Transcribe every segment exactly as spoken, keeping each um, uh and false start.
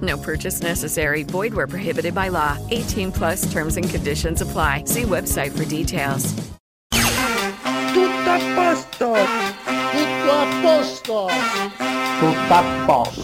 No purchase necessary. Void where prohibited by law. eighteen plus terms and conditions apply. See website for details. Tutto a posto! Tutto a posto! Tutto a posto!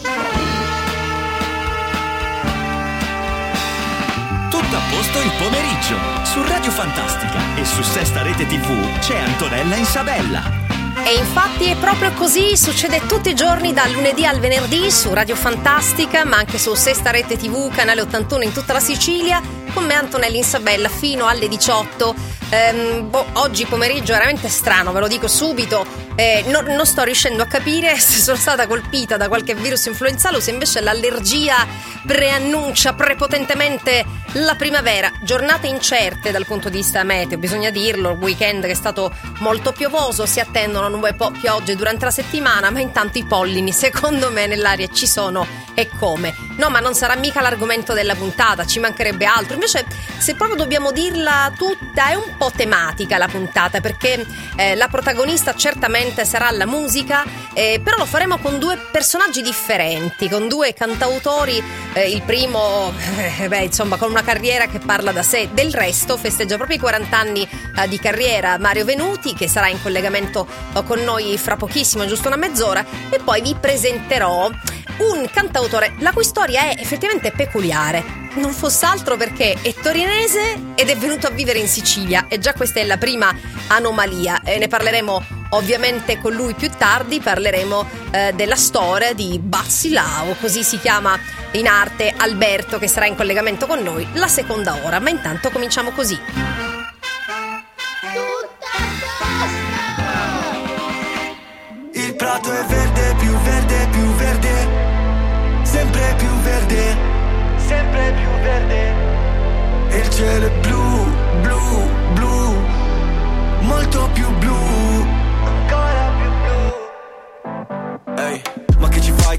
Tutto a posto il pomeriggio. Su Radio Fantastica e su Sesta Rete tivù c'è Antonella Insabella. E infatti è proprio così, succede tutti i giorni dal lunedì al venerdì su Radio Fantastica, ma anche su Sesta Rete tivù, canale ottantuno in tutta la Sicilia, con me Antonella Insabella fino alle diciotto. Ehm, boh, oggi pomeriggio è veramente strano, ve lo dico subito, eh, no, non sto riuscendo a capire se sono stata colpita da qualche virus influenzale o se invece l'allergia preannuncia prepotentemente la primavera. Giornate incerte dal punto di vista meteo, bisogna dirlo, il weekend che è stato molto piovoso, si attendono nuove po- piogge durante la settimana, ma intanto i pollini secondo me nell'aria ci sono e come. No, ma non sarà mica l'argomento della puntata, ci mancherebbe altro. Invece, se proprio dobbiamo dirla tutta, è un po' tematica la puntata, perché eh, la protagonista certamente sarà la musica, eh, però lo faremo con due personaggi differenti, con due cantautori, eh, il primo eh, beh, insomma con una carriera che parla da sé, del resto festeggia proprio i quaranta anni eh, di carriera Mario Venuti, che sarà in collegamento eh, con noi fra pochissimo, giusto una mezz'ora, e poi vi presenterò un cantautore la cui storia è effettivamente peculiare, non fosse altro perché è torinese ed è venuto a vivere in Sicilia, e già questa è la prima anomalia, e ne parleremo ovviamente con lui più tardi. Parleremo eh, della storia di Buzzy Lao, così si chiama in arte Alberto, che sarà in collegamento con noi la seconda ora, ma intanto cominciamo così. Tutto il prato è verde, più verde, più verde, sempre più verde, sempre più verde. E il cielo è blu, blu, blu, molto più blu, ancora più blu. Ehi, hey, ma che ci fai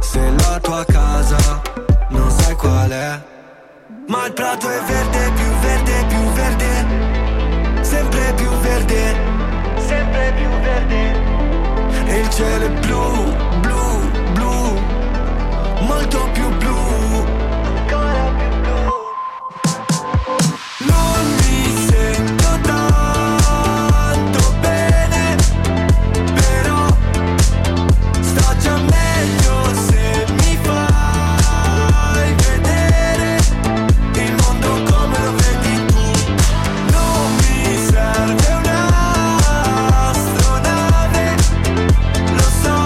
Se la tua casa non sai qual è. Ma il prato è verde, più verde, più verde, sempre più verde, sempre più verde. E il cielo è blu, blu, blu, molto più blu, ancora più blu. Non mi sento tanto bene, però sto già meglio se mi fai vedere il mondo come lo vedi tu. Non mi serve un'astronave, lo so,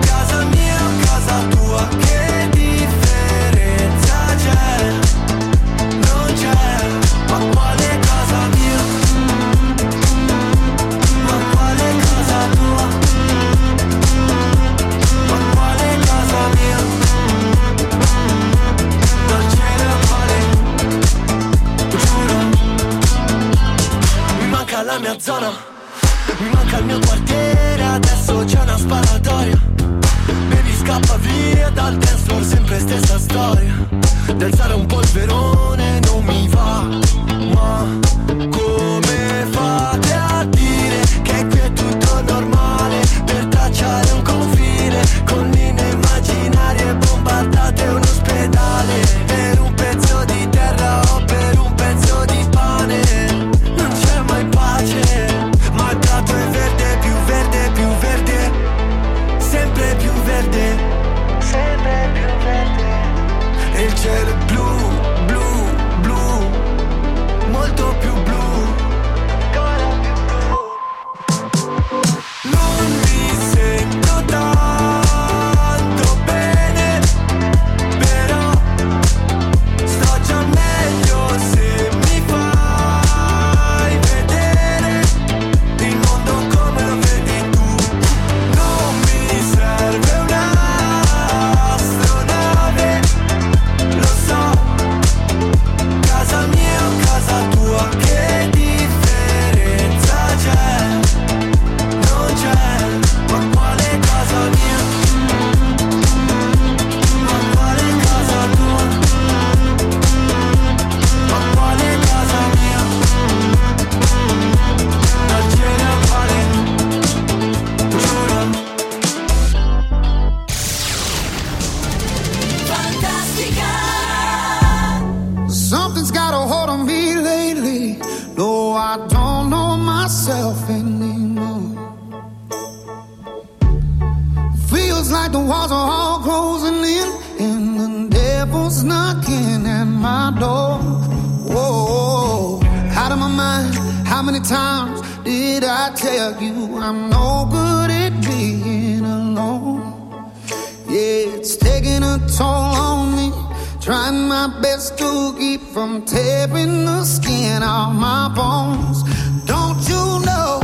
casa mia o casa tua, che differenza c'è? Ma quale casa mia? Ma quale casa tua? Ma quale casa mia? Dal cielo vale, giuro. Mi manca la mia zona, mi manca il mio quartiere, adesso c'è una sparatoria. Baby scappa via dal dance floor, sempre stessa storia. D'alzare un polverone non mi va. Ma come fate a dire che qui è tutto normale? like the walls are all closing in, and the devil's knocking at my door. Whoa, out of my mind. How many times did I tell you I'm no good at being alone? Yeah, it's taking a toll on me. Trying my best to keep from tearing the skin off my bones. Don't you know?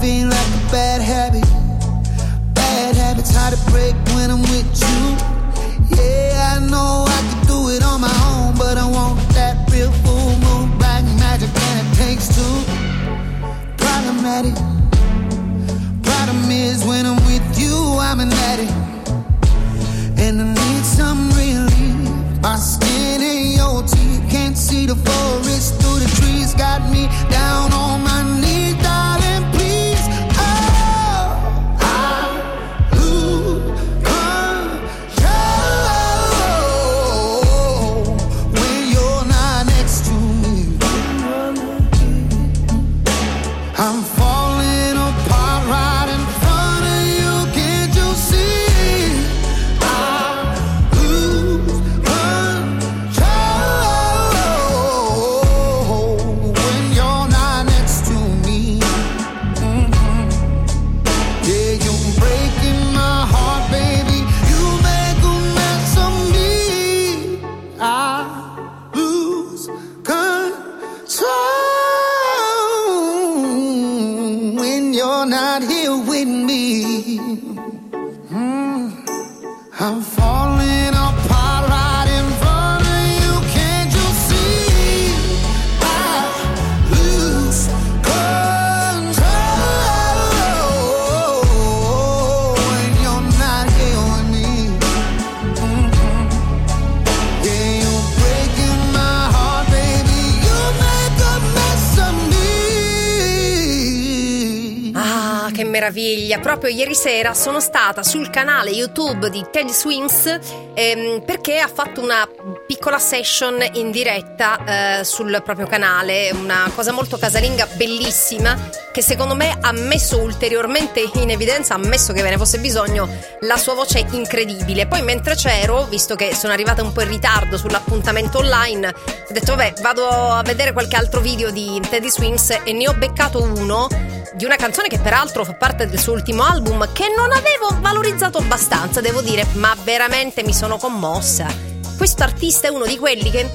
Feel like a bad habit. Bad habits hard to break when I'm with you. Yeah, I know I could do it on my own, but I want that real full moon, black magic, and it takes two. Problematic. Problem is when I'm with you, I'm an addict, and I need some relief. My skin ain't your teeth, can't see the forest through the trees. Got me down on my knees, darling. Meraviglia, proprio ieri sera sono stata sul canale YouTube di Teddy Swims ehm, perché ha fatto una piccola session in diretta eh, sul proprio canale, una cosa molto casalinga, bellissima, che secondo me ha messo ulteriormente in evidenza, ammesso che ve ne fosse bisogno, la sua voce incredibile. Poi mentre c'ero, visto che sono arrivata un po' in ritardo sull'appuntamento online, ho detto vabbè, vado a vedere qualche altro video di Teddy Swims e ne ho beccato uno di una canzone che peraltro fa parte del suo ultimo album, che non avevo valorizzato abbastanza, devo dire, ma veramente mi sono commossa. Questo artista è uno di quelli che,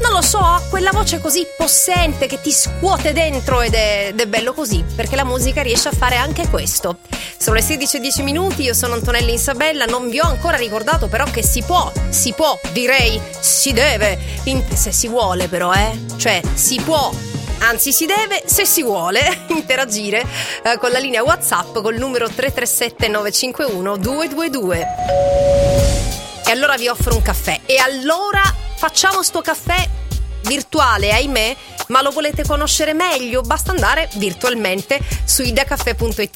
non lo so, ha quella voce così possente che ti scuote dentro ed è, ed è bello così, perché la musica riesce a fare anche questo. Sono le sedici e dieci minuti, io sono Antonella Insabella, non vi ho ancora ricordato però che si può, si può, direi, si deve, in, se si vuole però, eh, cioè si può. Anzi, si deve, se si vuole, interagire eh, con la linea WhatsApp col numero tre tre sette nove cinque uno due due due. E allora vi offro un caffè. E allora facciamo sto caffè virtuale, ahimè, ma lo volete conoscere meglio? Basta andare virtualmente su ida caffè punto it.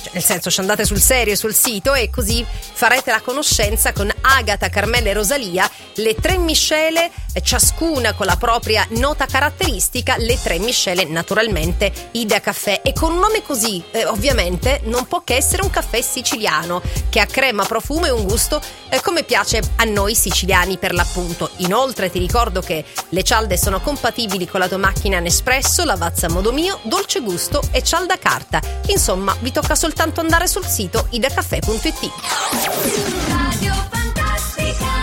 Cioè, nel senso, ci andate sul serio, sul sito, e così farete la conoscenza con Agata, Carmela e Rosalia, le tre miscele, ciascuna con la propria nota caratteristica, le tre miscele naturalmente Ida Caffè, e con un nome così eh, ovviamente non può che essere un caffè siciliano che ha crema, profumo e un gusto eh, come piace a noi siciliani per l'appunto. Inoltre ti ricordo che le cialde sono compatibili con la tua macchina Nespresso, Lavazza modo mio, Dolce Gusto e cialda carta. Insomma, vi tocca soltanto andare sul sito ida caffè punto it. Radio Fantastica.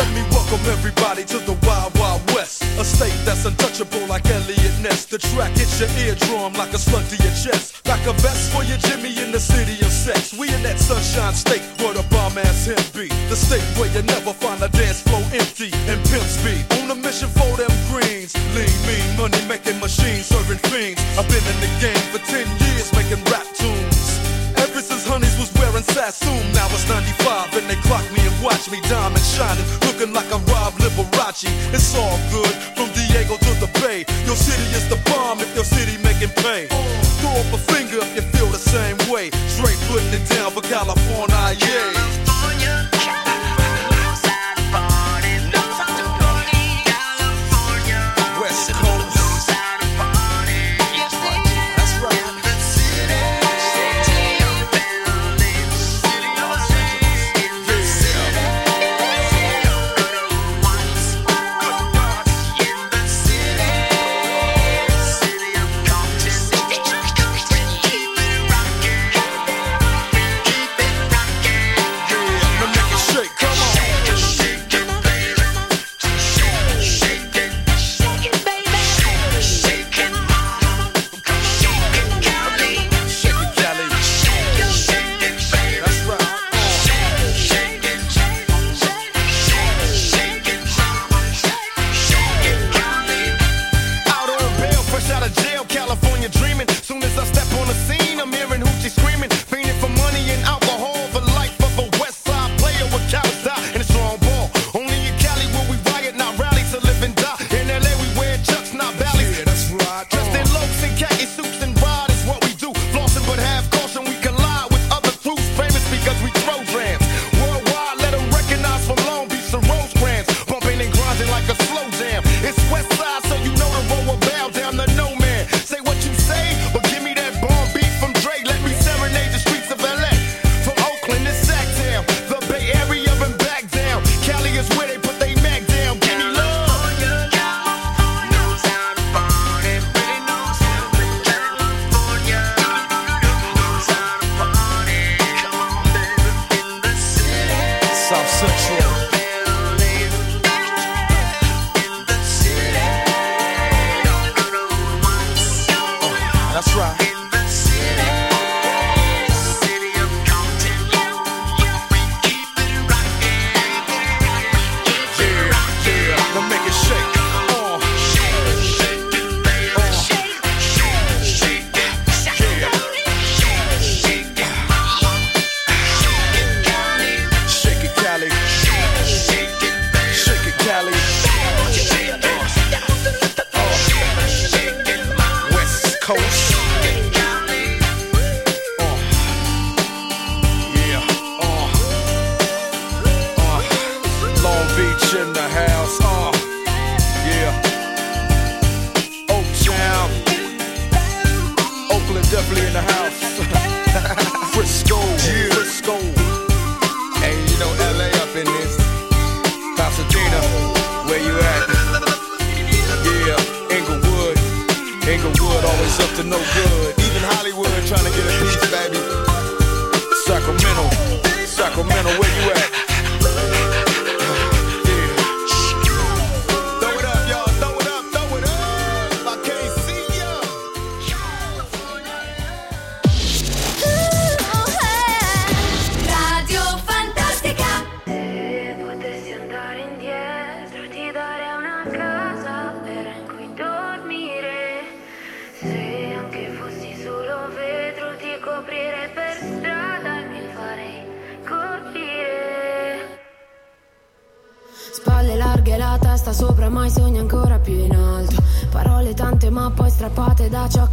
Let me welcome everybody to the Wild Wild West, a state that's untouchable like Elliot Ness. The track hits your eardrum like a slug to your chest, like a vest for your Jimmy in the city of sex. We in that sunshine state where the bomb ass him be, the state where you never find a dance floor empty and pimps be on a mission for them greens. Lean, mean, money making machines serving fiends. I've been in the game for ten years making rap tunes. Ever since Honeys was wearing Sassoon, now it's ninety-five and they clock me and watch me diamond shining, looking like I'm Rob Liberace. It's all good, from Diego to the Bay. Your city is the bomb if your city making pay. Throw up a finger if you feel the same way. Straight putting it down for California, yeah.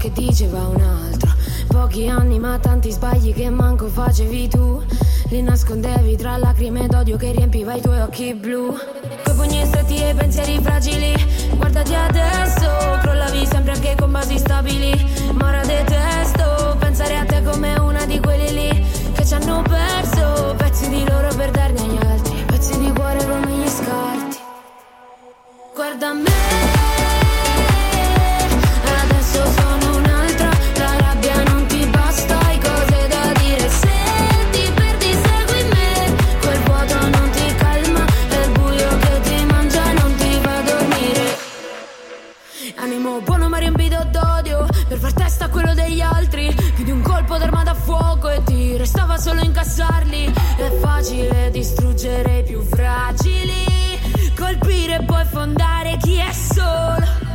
Diceva un altro, pochi anni ma tanti sbagli che manco facevi tu, li nascondevi tra lacrime d'odio che riempiva i tuoi occhi blu. Coi pugni stretti e pensieri fragili, guardati adesso, crollavi sempre anche con basi stabili, ma ora detesto pensare a te come una di quelli lì che ci hanno perso pezzi di loro per darne agli altri, pezzi di cuore come gli scarti. Guarda me, you're bastava solo incassarli. È facile distruggere i più fragili, colpire e poi fondare chi è solo.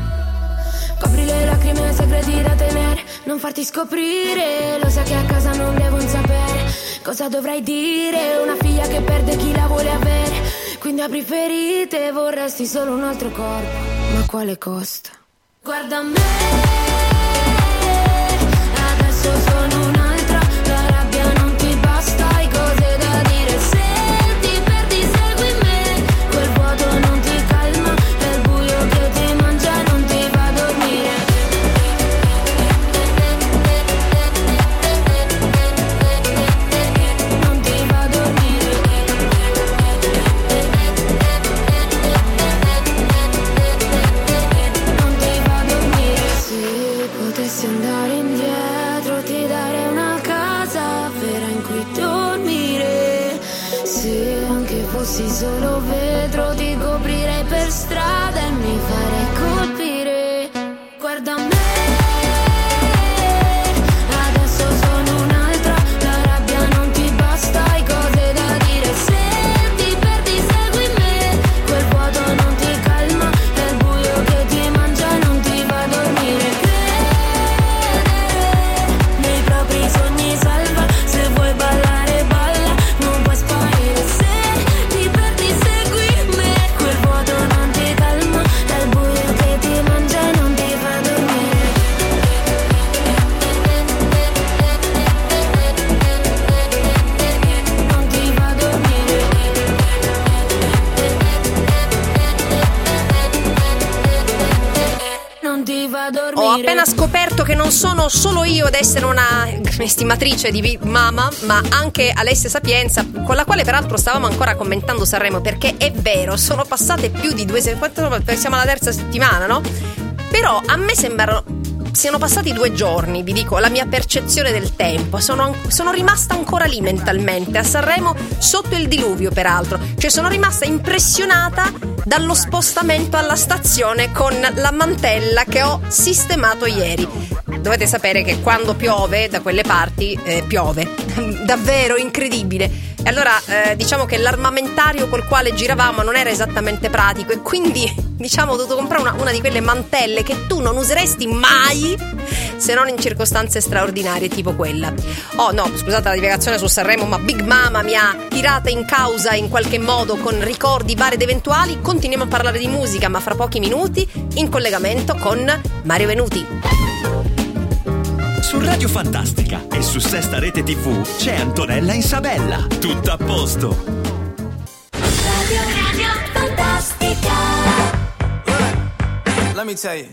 Copri le lacrime, segreti da tenere, non farti scoprire. Lo sai che a casa non devo sapere cosa dovrai dire. Una figlia che perde chi la vuole avere, quindi apri ferite. Vorresti solo un altro corpo, ma a quale costo? Guarda me, adesso sono un'altra. La rabbia non ti basta, hai cose da dire. Se ti perdi segui me, quel vuoto non ti calma, è il buio che ti mangia e non ti fa dormire. Non ti fa dormire. Non ti fa dormire. Se potessi andare indietro ti darei una casa vera in cui dormire. Se anche fossi solo vetro ti coprirei per strada e mi farei colpire. Guarda me, adesso sono un'altra. La rabbia non ti basta, hai cose da dire. Se ti perdi segui me, quel vuoto non ti calma, è il buio che ti mangia e non ti fa dormire. Credere nei propri sogni salva, se vuoi ballare balla, non puoi sparire. Se ti perdi segui me, quel vuoto non ti calma, è il buio che ti mangia e non ti fa dormire. Non ti va a dormire. Non ti va a dormire. Ho appena scoperto che non sono solo io ad essere una estimatrice di Big Mama, ma anche Alessia Sapienza, con la quale peraltro stavamo ancora commentando Sanremo, perché è vero, sono passate più di due settimane, siamo alla terza settimana, no? Però a me sembrano siano passati due giorni, vi dico, la mia percezione del tempo. Sono, sono rimasta ancora lì mentalmente, a Sanremo, sotto il diluvio peraltro. Cioè sono rimasta impressionata dallo spostamento alla stazione con la mantella che ho sistemato ieri. Dovete sapere che quando piove da quelle parti eh, piove, davvero incredibile. E allora eh, diciamo che l'armamentario col quale giravamo non era esattamente pratico, e quindi diciamo ho dovuto comprare una, una di quelle mantelle che tu non useresti mai se non in circostanze straordinarie tipo quella. Oh no, scusate la divagazione su Sanremo, ma Big Mama mi ha tirata in causa in qualche modo con ricordi vari ed eventuali. Continuiamo a parlare di musica, ma fra pochi minuti in collegamento con Mario Venuti. Su Radio Fantastica e su Sesta Rete ti vu c'è Antonella Insabella. Tutto a posto. Radio, Radio Fantastica. Right. Let me tell you.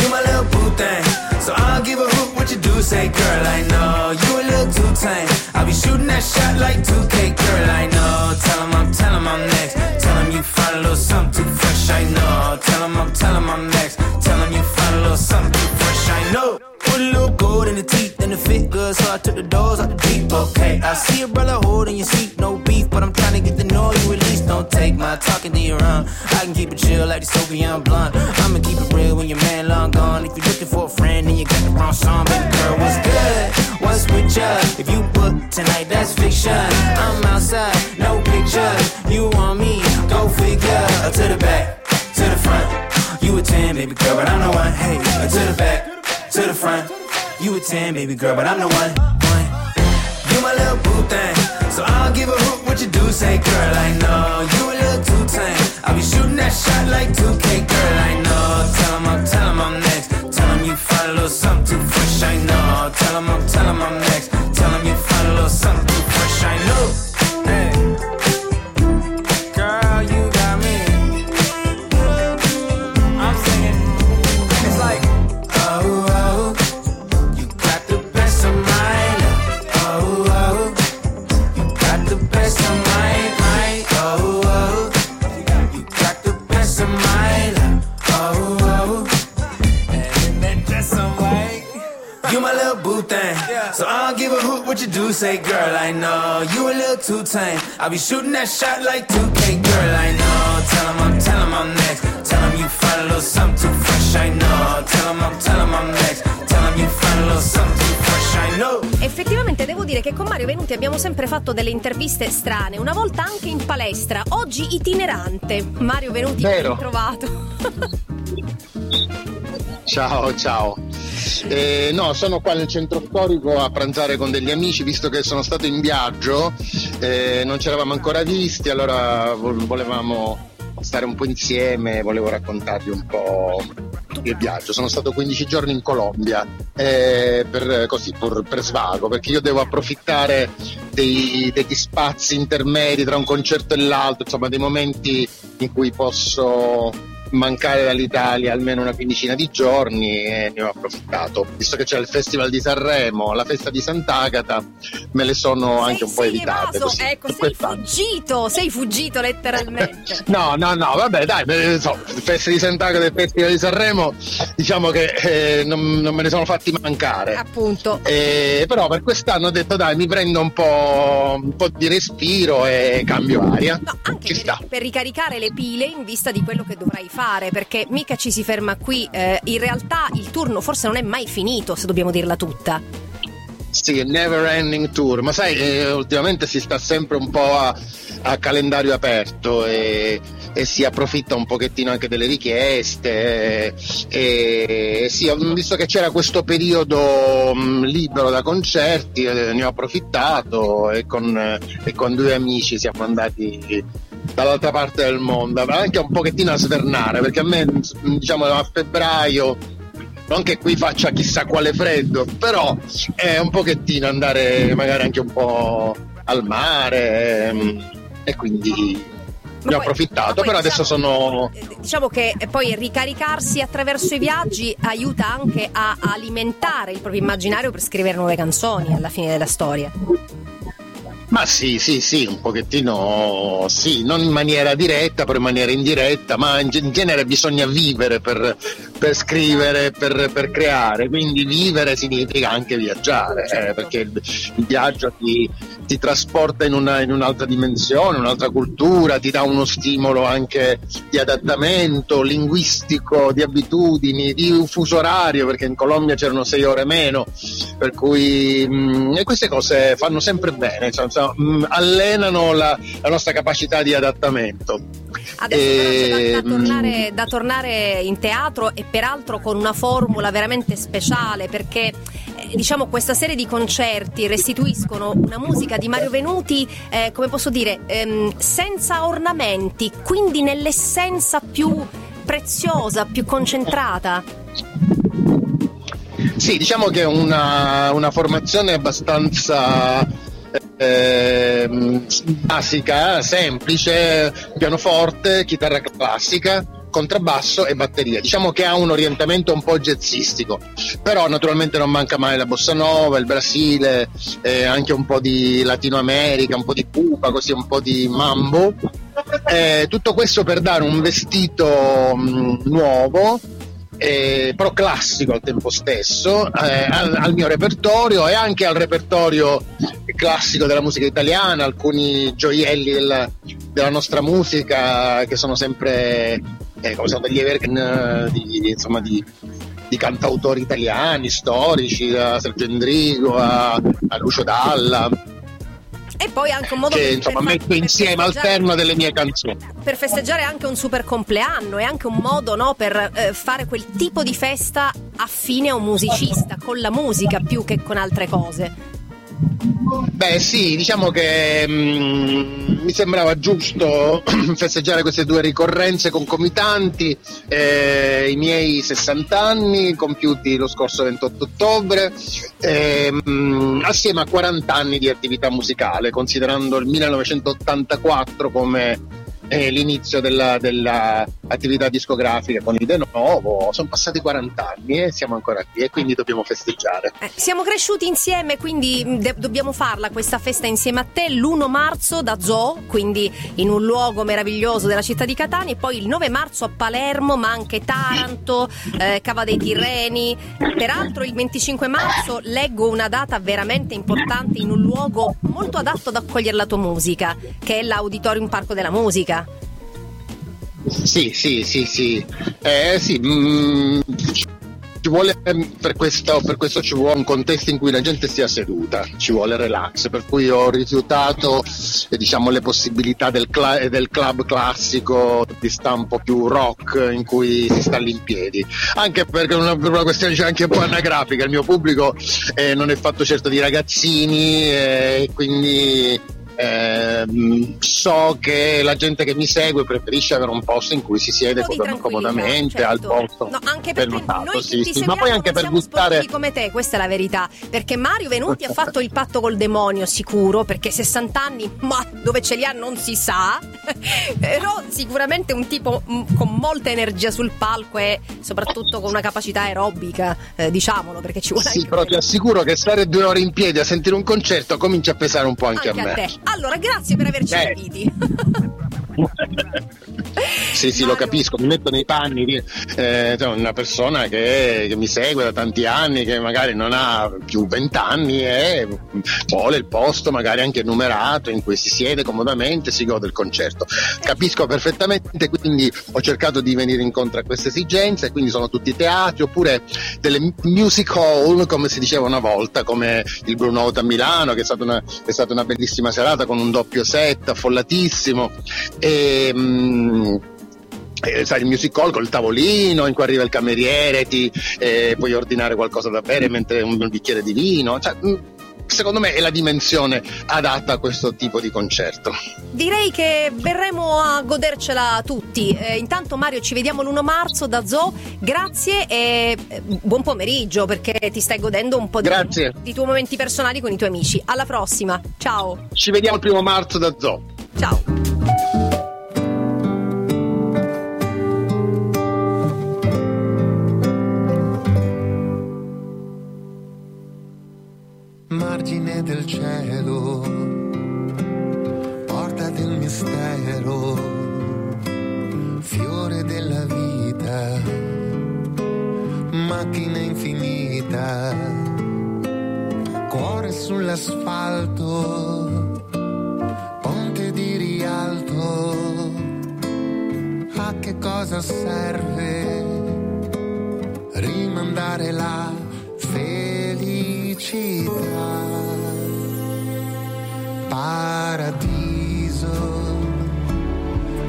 You my little boo thing, so I'll give a hoot what you do say, girl. I know you a little too tame. I'll be shooting that shot like two K, girl. I know. Tell 'em I'm, tell 'em I'm next. Tell 'em you find a little something too fresh. I know. Tell 'em I'm, tell 'em I'm next. Tell 'em you find a little something too fresh. I know. Put a little gold in the teeth and the fit good, so I took the doors out the deep. Okay, I see a brother holding your seat, no beef, but I'm trying to get to know you at least. Don't take my talking to your own. I can keep it chill like the Soviet blunt. I'ma keep it real when your man long gone. If you're looking for a friend, then you got the wrong song. Baby girl, what's good? What's with ya? If you book tonight, that's fiction. I'm outside, no picture. You want me? Go figure. Or to the back, to the front. You a ten, baby girl, but I'm the one. Hey, or to the back. To the front, you a ten, baby girl, but I'm the one, one. You my little boo thing, so I'll give a hoot what you do say, girl. I know you a little too tame. I'll be shooting that shot like two K, girl. I know. Tell 'em I'm, tell 'em I'm next. Tell 'em you find a little something too fresh. I know. Tell 'em I'm, tell 'em I'm next. Tell 'em you find a little something too fresh. I know. What you do say, girl, I know you a little too tame. I'll be shooting that shot like two K, girl, I know. Tell 'em I'm, tell 'em I'm next. Tell 'em you find a little something too fresh, I know. Tell 'em I'm, tell 'em I'm next. Tell 'em you find a little something too fresh, I know. dire che con Mario Venuti abbiamo sempre fatto delle interviste strane, una volta anche in palestra, oggi itinerante. Mario Venuti, ben ritrovato. Ciao, ciao. Eh, no, sono qua nel centro storico a pranzare con degli amici, visto che sono stato in viaggio, eh, non ci eravamo ancora visti, allora volevamo stare un po' insieme, volevo raccontarvi un po' il viaggio. Sono stato quindici giorni in Colombia, eh, per, così, per, per svago, perché io devo approfittare dei, degli spazi intermedi tra un concerto e l'altro, insomma dei momenti in cui posso mancare dall'Italia almeno una quindicina di giorni, e ne ho approfittato, visto che c'è il Festival di Sanremo, la festa di Sant'Agata, me le sono sei, anche un po' evitate così, ecco, sei fuggito sei fuggito letteralmente. no no no vabbè dai, insomma, il Festival di Sant'Agata e il Festival di Sanremo, diciamo che eh, non, non me ne sono fatti mancare, appunto, eh, però per quest'anno ho detto dai, mi prendo un po', un po' di respiro e cambio aria, no, anche ci per, sta. Per ricaricare le pile in vista di quello che dovrai fare Fare, perché mica ci si ferma qui, eh, in realtà il turno forse non è mai finito, se dobbiamo dirla tutta. Sì, never ending tour, ma sai, eh, ultimamente si sta sempre un po' a, a calendario aperto e, e si approfitta un pochettino anche delle richieste e, e sì, ho visto che c'era questo periodo mh, libero da concerti, eh, ne ho approfittato e con, eh, e con due amici siamo andati dall'altra parte del mondo, anche un pochettino a svernare, perché a me, diciamo, a febbraio, non che qui faccia chissà quale freddo, però è un pochettino andare magari anche un po' al mare, e quindi ne ho approfittato, però diciamo, adesso sono... Diciamo che poi ricaricarsi attraverso i viaggi aiuta anche a alimentare il proprio immaginario per scrivere nuove canzoni alla fine della storia. Ma sì, sì, sì, un pochettino sì, non in maniera diretta, però in maniera indiretta, ma in genere bisogna vivere per, per scrivere, per, per creare, quindi vivere significa anche viaggiare, eh, perché il, il viaggio ti, ti trasporta in, una, in un'altra dimensione, un'altra cultura, ti dà uno stimolo anche di adattamento linguistico, di abitudini, di fuso orario, perché in Colombia c'erano sei ore meno, per cui mh, e queste cose fanno sempre bene, cioè, allenano la, la nostra capacità di adattamento. Adesso e... però c'è da, da, tornare, da tornare in teatro, e peraltro con una formula veramente speciale, perché eh, diciamo questa serie di concerti restituiscono una musica di Mario Venuti, eh, come posso dire, ehm, senza ornamenti, quindi nell'essenza più preziosa, più concentrata. Sì, diciamo che è una, una formazione abbastanza Eh, basica, semplice, pianoforte, chitarra classica, contrabbasso e batteria. Diciamo che ha un orientamento un po' jazzistico, però naturalmente non manca mai la bossa nova, il Brasile, eh, anche un po' di Latino America, un po' di Cuba, così un po' di mambo, eh, tutto questo per dare un vestito mh, nuovo, Eh, però classico al tempo stesso, eh, al, al mio repertorio e anche al repertorio classico della musica italiana, alcuni gioielli della, della nostra musica che sono sempre eh, come sono degli evergreen di, insomma, di, di cantautori italiani storici, da Sergio Endrigo a, a Lucio Dalla. E poi anche un modo che, per, insomma, per, metto insieme al terno delle mie canzoni. Per festeggiare anche un super compleanno, è anche un modo, no, per eh, fare quel tipo di festa affine a un musicista, con la musica più che con altre cose. Beh sì, diciamo che mh, mi sembrava giusto festeggiare queste due ricorrenze concomitanti, eh, i miei sessanta anni compiuti lo scorso ventotto ottobre, eh, mh, assieme a quaranta anni di attività musicale, considerando il millenovecentottantaquattro come eh, l'inizio della, della attività discografica con il De Nuovo. Sono passati quaranta anni e siamo ancora qui, e quindi dobbiamo festeggiare. Eh, siamo cresciuti insieme, quindi de- dobbiamo farla questa festa insieme a te, l'primo marzo da Zoo, quindi in un luogo meraviglioso della città di Catania, e poi il nove marzo a Palermo, ma anche Taranto, eh, Cava dei Tirreni. Peraltro il venticinque marzo leggo una data veramente importante in un luogo molto adatto ad accogliere la tua musica, che è l'Auditorium Parco della Musica. Sì, sì, sì, sì, eh, sì, mh, ci vuole per questo, per questo ci vuole un contesto in cui la gente sia seduta, ci vuole relax, per cui ho rifiutato eh, diciamo le possibilità del, cl- del club classico di stampo più rock in cui si sta lì in piedi, anche perché una, per una questione c'è anche un po' anagrafica, il mio pubblico eh, non è fatto certo di ragazzini, eh, quindi Eh, so che la gente che mi segue preferisce avere un posto in cui si siede comodamente, certo, al posto, no, anche perché notato, noi sì, sì, ma poi anche per gustare come te, questa è la verità, perché Mario Venuti ha fatto il patto col demonio sicuro, perché sessanta anni, ma dove ce li ha non si sa, però sicuramente un tipo con molta energia sul palco e soprattutto con una capacità aerobica, eh, diciamolo, perché ci vuole, sì, però ti assicuro che stare due ore in piedi a sentire un concerto comincia a pesare un po' anche, anche a me, a te. Allora, grazie per averci invitati. Sì, sì, Mario, lo capisco, mi metto nei panni eh, cioè una persona che, che mi segue da tanti anni, che magari non ha più vent'anni e vuole il posto magari anche numerato in cui si siede comodamente, si gode il concerto, capisco perfettamente, quindi ho cercato di venire incontro a queste esigenze, quindi sono tutti teatri oppure delle music hall, come si diceva una volta, come il Blue Note a Milano, che è stata una, è stata una bellissima serata con un doppio set affollatissimo, e mm, Eh, sai, il music hall col tavolino in cui arriva il cameriere, ti eh, puoi ordinare qualcosa da bere mentre un, un bicchiere di vino, cioè, mm, secondo me è la dimensione adatta a questo tipo di concerto. Direi che verremo a godercela tutti, eh, intanto Mario ci vediamo l'primo marzo da Zoo, grazie e buon pomeriggio, perché ti stai godendo un po' di, di tuoi momenti personali con i tuoi amici. Alla prossima, ciao, ci vediamo il primo marzo da Zoo, ciao. Margine del cielo, porta del mistero, fiore della vita, macchina infinita, cuore sull'asfalto, ponte di rialto, a che cosa serve rimandare la felicità? Città, paradiso,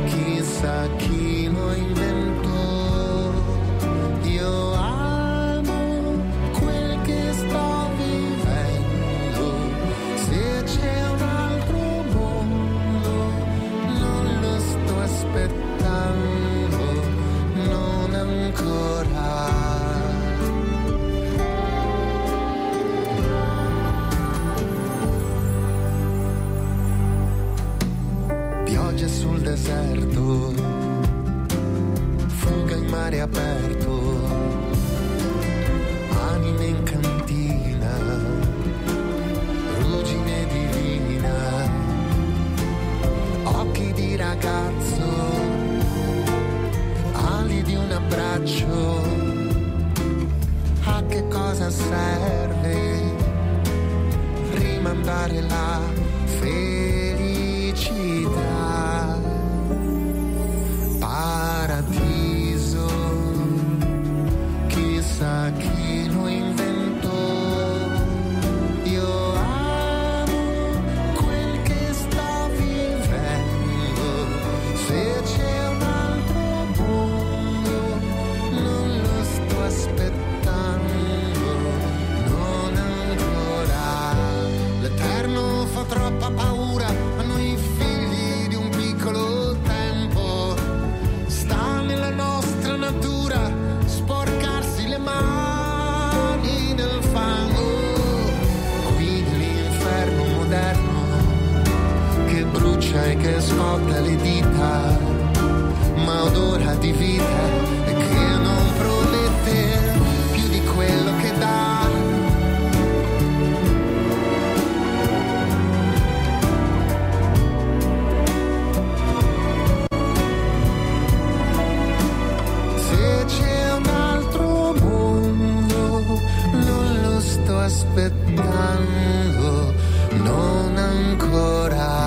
chissà chi lo inventò, io amo quel che sto vivendo, se c'è un altro mondo non lo sto aspettando, non ancora. Sul deserto, fuga in mare aperto, anime in cantina, ruggine divina, occhi di ragazzo, ali di un abbraccio, a che cosa serve rimandare la felicità? Paradiso, chissà chi lo inventò, io amo quel che sto vivendo, se c'è un altro mondo non lo sto aspettando, non ancora, l'eterno fa troppa paura a noi figli di un piccolo. E che scotta le dita, ma odora di vita e che non promette più di quello che dà. Se c'è un altro mondo, non lo sto aspettando, non ancora.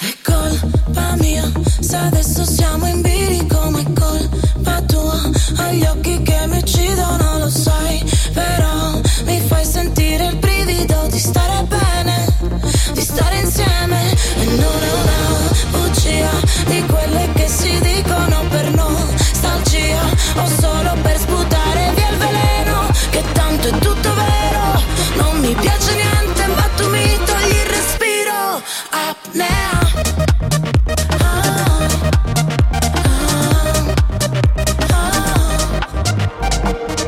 È colpa mia se adesso siamo in bilico, ma è colpa tua. Agli occhi che mi uccidono, lo sai, però mi fai sentire il brivido di stare bene, di stare insieme. E non è una bugia di quelle che si dicono per nostalgia o solo per sputare via il veleno, che tanto è tutto vero. Non mi piace niente, ma tu mi togli il respiro. Apnea.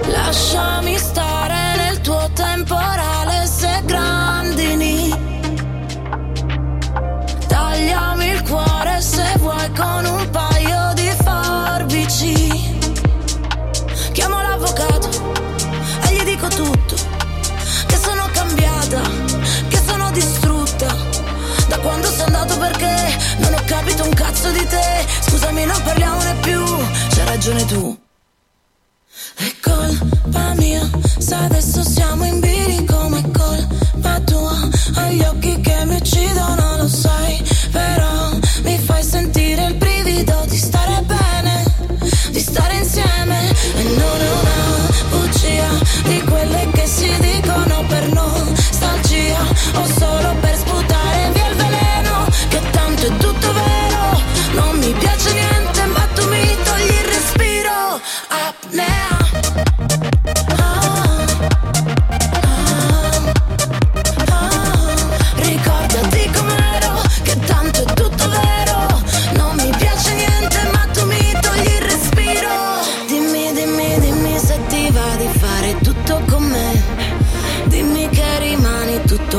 Lasciami stare nel tuo temporale, se grandini. Tagliami il cuore se vuoi con un paio di forbici. Chiamo l'avvocato e gli dico tutto, che sono cambiata, che sono distrutta da quando sono andato, perché non ho capito un cazzo di te. Scusami, non parliamone più, c'hai ragione tu. È colpa mia se adesso siamo in bilico, ma è colpa tua. Agli occhi che mi uccidono, lo sai, però mi fai sentire il brivido di stare bene, di stare insieme. E non è una bugia di quelle che si dicono per nostalgia o solo per sputare via il veleno, che tanto è tutto vero. Non mi piace niente, ma tu mi togli il respiro. Apnea.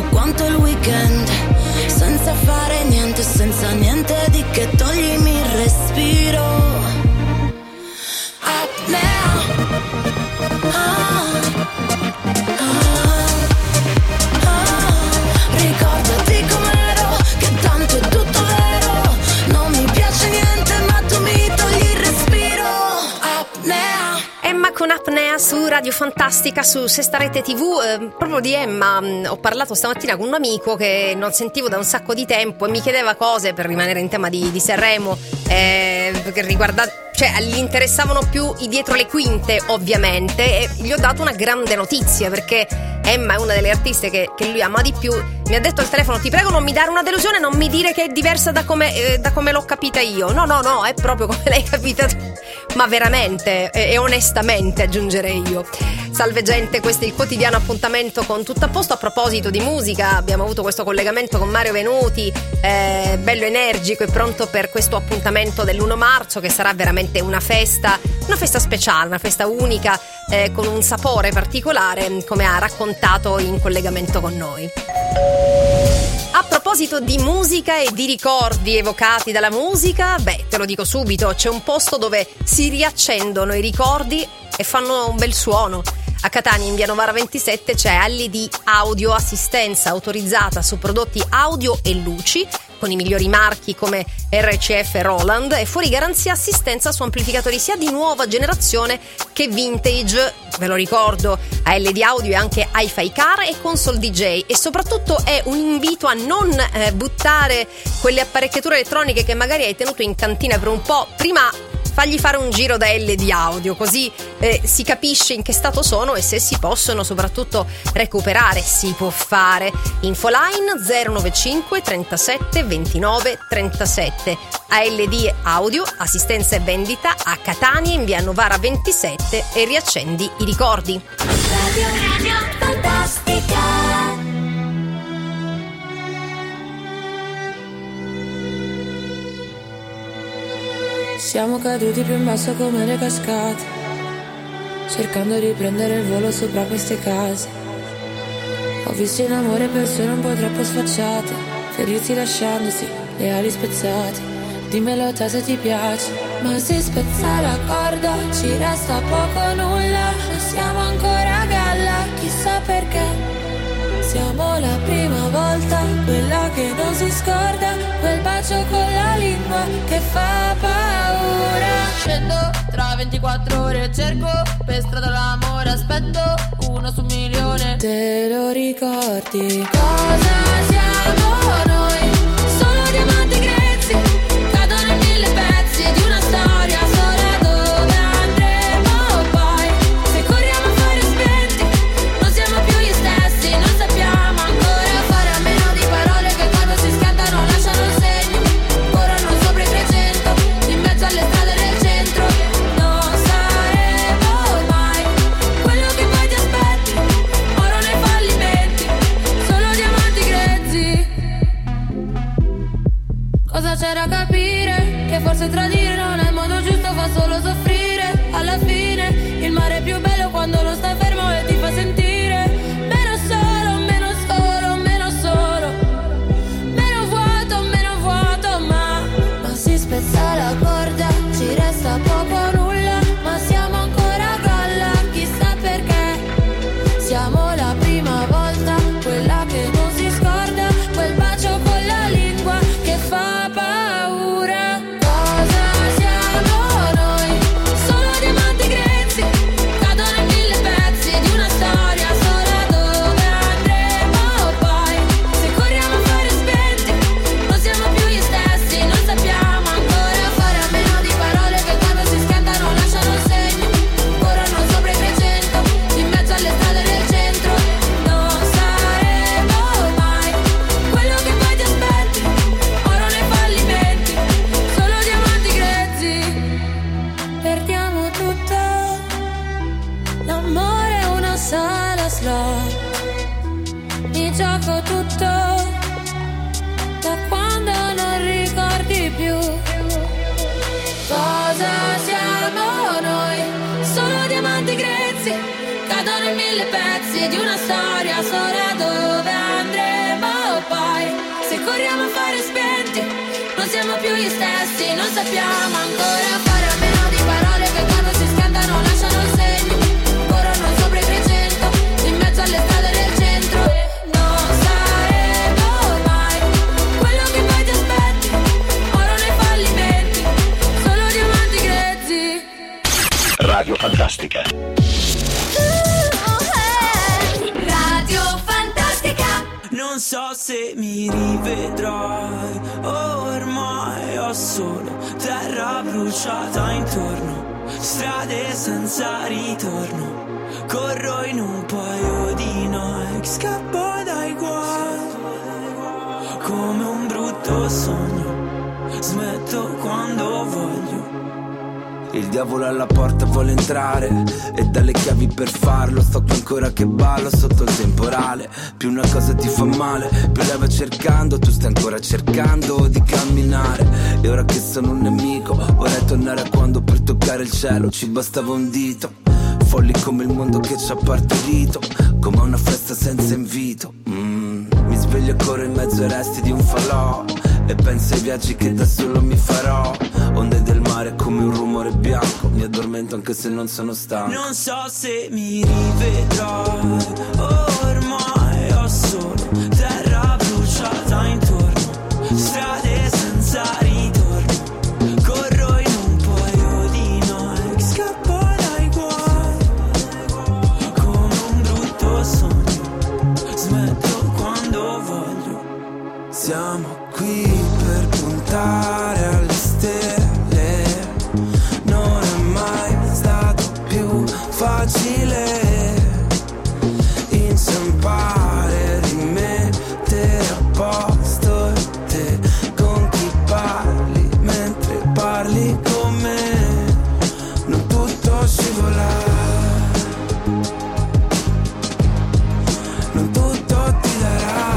Quanto il weekend, senza fare niente, senza niente di che, toglimi il respiro. Apnea. Ah, ah, ah. Ricordati com'ero, che tanto è tutto vero. Non mi piace niente, ma tu mi togli il respiro. Apnea. Emma con Apnea su Radio Fantastica, su Sesta Rete T V. eh, Proprio di Emma mh, ho parlato stamattina con un amico che non sentivo da un sacco di tempo e mi chiedeva cose, per rimanere in tema di, di Sanremo, eh, che riguarda, cioè gli interessavano più i dietro le quinte, ovviamente, e gli ho dato una grande notizia, perché Emma è una delle artiste che, che lui ama di più. Mi ha detto al telefono: ti prego, non mi dare una delusione, non mi dire che è diversa da come, eh, da come l'ho capita io. No, no, no, è proprio come l'hai capita tu. Ma veramente, e, e onestamente aggiungerei io. Salve gente, questo è il quotidiano appuntamento con Tuttapposto. A proposito di musica, abbiamo avuto questo collegamento con Mario Venuti, eh, bello energico e pronto per questo appuntamento dell'primo marzo, che sarà veramente una festa, una festa speciale, una festa unica, eh, con un sapore particolare, come ha raccontato in collegamento con noi. A proposito di musica e di ricordi evocati dalla musica, beh, te lo dico subito, c'è un posto dove si riaccendono i ricordi e fanno un bel suono. A Catania, in via Novara ventisette, c'è L E D Audio, assistenza autorizzata su prodotti audio e luci, con i migliori marchi come R C F e Roland, e fuori garanzia assistenza su amplificatori sia di nuova generazione che vintage. Ve lo ricordo, a L E D Audio e anche Hi-Fi Car e Console D J, e soprattutto è un invito a non eh, buttare quelle apparecchiature elettroniche che magari hai tenuto in cantina per un po'. Prima fagli fare un giro da L E D Audio, così eh, si capisce in che stato sono e se si possono soprattutto recuperare. Si può fare. Infoline zero nove cinque trentasette ventinove trentasette. A L D Audio, assistenza e vendita a Catania, in via Novara ventisette, e riaccendi i ricordi. Radio, Radio Fantastica. Siamo caduti più in basso come le cascate, cercando di prendere il volo sopra queste case. Ho visto in amore persone un po' troppo sfacciate, ferirsi lasciandosi le ali spezzate. dimmelo già se ti piace. Ma si spezza la corda, ci resta poco nulla, non siamo ancora a galla, chissà perché. Siamo la prima volta, quella che non si scorda, quel bacio con la lingua che fa paura. Scendo tra ventiquattro ore, cerco per strada l'amore, aspetto uno su un milione. Te lo ricordi? Cosa siamo noi? Solo diamanti grezzi, cadono in mille pezzi di una storia sola. C'era capire che forse tradire non è il modo giusto, fa solo soffrire. Alla fine il mare è più bello quando lo stai fermo e ti fa sentire meno solo, meno solo, meno solo, meno vuoto, meno vuoto. Ma, ma si spezza la corda, ci resta poco nulla, ma siamo ancora a galla, chissà perché. Siamo la prima volta, quella che non si scorda, quel bacio con la lingua che fa paura. Cosa siamo noi? Solo diamanti grezzi, cadono in mille pezzi di una storia sola. Dove andremo poi? Se corriamo a fare spenti, non siamo più gli stessi, non sappiamo ancora fare a meno di parole che quando si schiantano lasciano segni. Corrono sopra i trecento, in mezzo alle strade del centro. Non saremo mai quello che poi ti aspetti, oro nei fallimenti, solo diamanti grezzi. Perdiamo tutto, l'amore è una sala slot, mi gioco tutto, da quando non ricordi più. Cosa siamo noi? Solo diamanti grezzi, cadono in mille pezzi di una storia sola. Dove andremo poi? Se corriamo a fare spenti, non siamo più gli stessi, non sappiamo ancora fare a meno di parole che quando si scantano lasciano segni. Corrono sopra i trecento, in mezzo alle strade del centro. Non saremo mai quello che poi ti aspetti, oro nei fallimenti, solo diamanti grezzi. Radio Fantastica. Radio Fantastica. Non so se mi rivedrai, ormai ho solo terra bruciata intorno, strade senza ritorno. Corro in un paio di Nike, scappo dai guai come un brutto sogno, smetto quando voglio. Il diavolo alla porta vuole entrare e dà le chiavi per farlo. Sto qui ancora che ballo sotto il temporale. Più una cosa ti fa male, più la va cercando. Tu stai ancora cercando di camminare. E ora che sono un nemico, vorrei tornare a quando per toccare il cielo ci bastava un dito. Folli come il mondo che ci ha partorito, come una festa senza invito. mm. Mi sveglio e corro in mezzo ai resti di un falò e penso ai viaggi che da solo mi farò. Onde del mare come un rumore bianco, mi addormento anche se non sono stanco. Non so se mi rivedrò, ormai ho solo terra bruciata intorno, strade senza ritorno. Corro in un paio di Nike, scappo dai guai come un brutto sogno, smetto quando voglio. Siamo qui per puntare alle stelle, non è mai stato più facile inciampare, rimettere a posto te con chi parli mentre parli con me, non tutto scivolare, non tutto ti darà.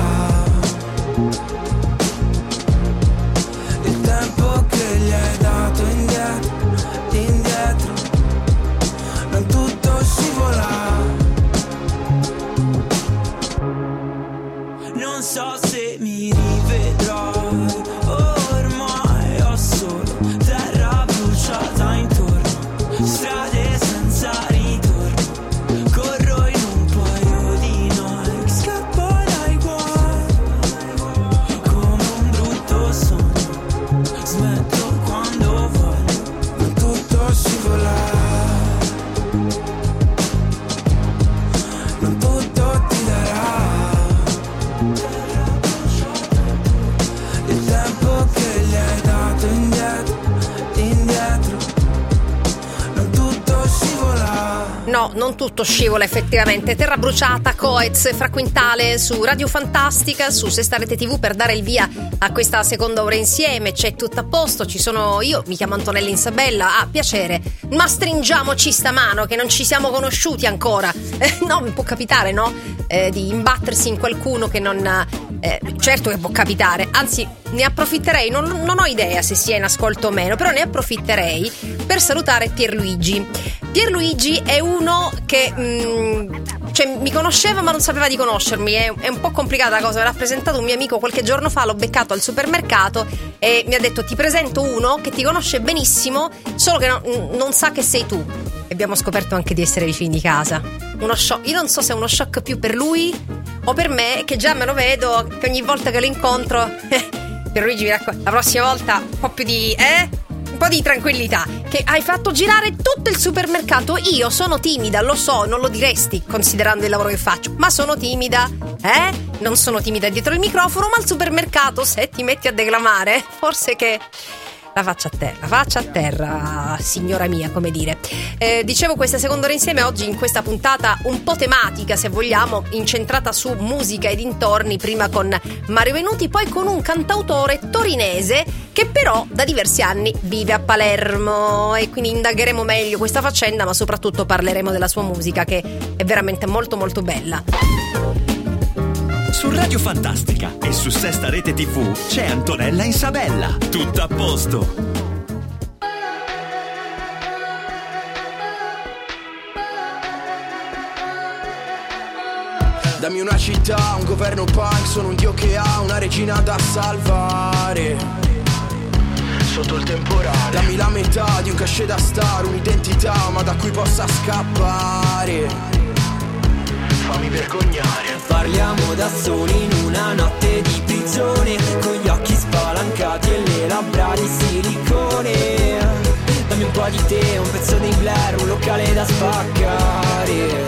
però non tutto scivola effettivamente. Terra bruciata, Coez, fra Quintale su Radio Fantastica, su Sesta Rete tivù, per dare il via a questa seconda ora insieme. C'è Tuttapposto, ci sono io, mi chiamo Antonella Insabella, ah, piacere, ma stringiamoci sta mano che non ci siamo conosciuti ancora. Eh, no, può capitare, no? Eh, di imbattersi in qualcuno che non... Eh, certo che può capitare, anzi ne approfitterei, non, non ho idea se sia in ascolto o meno, però ne approfitterei per salutare Pierluigi. Pierluigi è uno che mh, cioè, mi conosceva ma non sapeva di conoscermi, è, è un po' complicata la cosa. Me l'ha presentato un mio amico qualche giorno fa, l'ho beccato al supermercato e mi ha detto: ti presento uno che ti conosce benissimo, solo che no, non sa che sei tu. E abbiamo scoperto anche di essere vicini di casa. Uno shock, io non so se è uno shock più per lui o per me, che già me lo vedo, che ogni volta che lo incontro Pierluigi mi raccom- la prossima volta un po' più di eh? un po' di tranquillità, che hai fatto girare tutto il supermercato. Io sono timida, lo so, non lo diresti considerando il lavoro che faccio, ma sono timida, eh? Non sono timida dietro il microfono, ma al supermercato se ti metti a declamare forse che... La faccia a terra, la faccia a terra, signora mia, come dire. Eh, dicevo, questa seconda ora insieme oggi, in questa puntata un po' tematica, se vogliamo, incentrata su musica e dintorni, prima con Mario Venuti, poi con un cantautore torinese che però da diversi anni vive a Palermo, e quindi indagheremo meglio questa faccenda, ma soprattutto parleremo della sua musica, che è veramente molto molto bella. Su Radio Fantastica e su Sesta Rete tivù c'è Antonella Insabella. Tutto a posto. Dammi una città, un governo punk, sono un dio che ha una regina da salvare sotto il temporale. Dammi la metà di un cachet da star, un'identità ma da cui possa scappare. Fammi vergognare. Parliamo da soli in una notte di prigione, con gli occhi spalancati e le labbra di silicone. Dammi un po' di te, un pezzo di Blair, un locale da spaccare.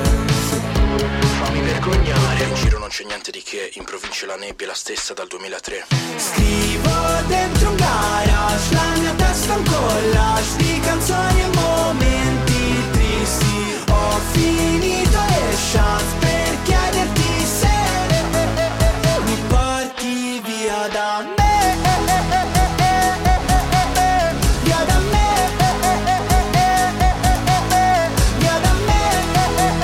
Fammi vergognare. In giro non c'è niente di che, in provincia la nebbia è la stessa dal duemilatré. Scrivo dentro un garage, la mia testa è un collage di canzoni e momenti tristi. Ho finito le chance per chiederti se mi porti via da me, via da me, via da me,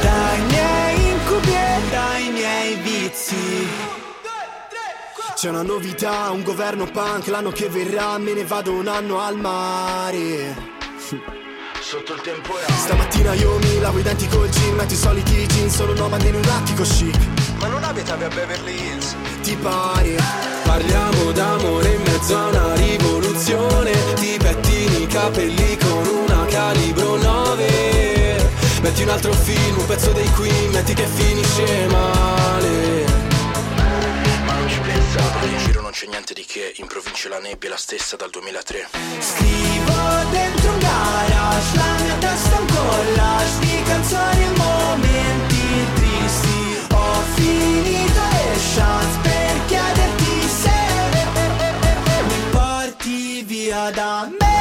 dai miei incubi e dai miei vizi. C'è una novità, un governo punk, l'anno che verrà me ne vado un anno al mare sotto il temporale. Stamattina io mi lavo i denti col gin, metto i soliti jeans, solo no ma in un attico chic. Ma non abitavi a Beverly Hills? Ti pare? Parliamo d'amore in mezzo a una rivoluzione, ti pettini i capelli con una calibro nove. Metti un altro film, un pezzo dei Queen, metti che finisce male. Ma non ci pensavo. In giro non c'è niente di che, in provincia la nebbia è la stessa dal duemilatré. Scrivo dentro un garage, la mia testa è un collage di canzoni e momenti tristi. Ho finito le chance per chiederti se mi porti via da me.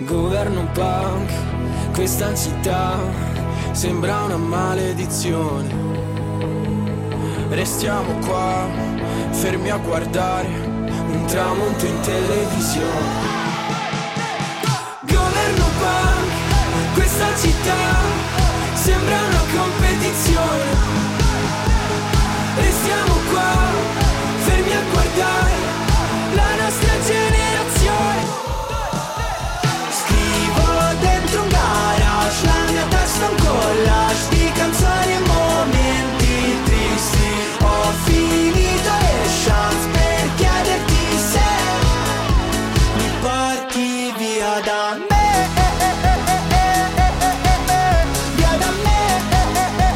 Governo punk, questa città sembra una maledizione. Restiamo qua, fermi a guardare un tramonto in televisione. Governo punk, questa città sembra una competizione. Restiamo qua, fermi a guardare la nostra generazione. La mia testa è un collage di canzoni e momenti tristi. Ho finito le chance per chiederti se mi porti via da me. Via da me, via da me,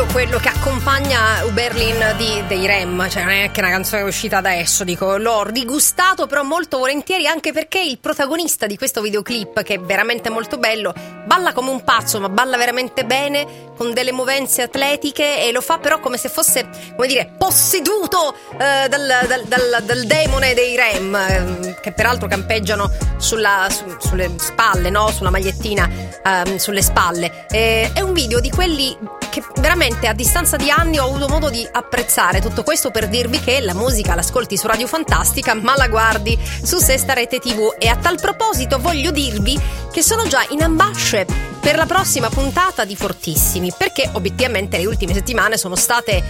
proprio quello che accompagna Berlin di, dei Rem, cioè non è che è una canzone uscita adesso, dico, l'ho rigustato però molto volentieri, anche perché il protagonista di questo videoclip, che è veramente molto bello, balla come un pazzo, ma balla veramente bene, con delle movenze atletiche, e lo fa però come se fosse, come dire, posseduto eh, dal, dal, dal, dal demone dei Rem, eh, che peraltro campeggiano sulla, su, sulle spalle, no? Sulla magliettina, eh, sulle spalle. Eh, è un video di quelli che veramente a distanza di anni ho avuto modo di apprezzare. Tutto questo per dirvi che la musica l'ascolti su Radio Fantastica, ma la guardi su Sesta Rete tivù. E a tal proposito voglio dirvi che sono già in ambasce per la prossima puntata di Fortissimi, perché obiettivamente le ultime settimane sono state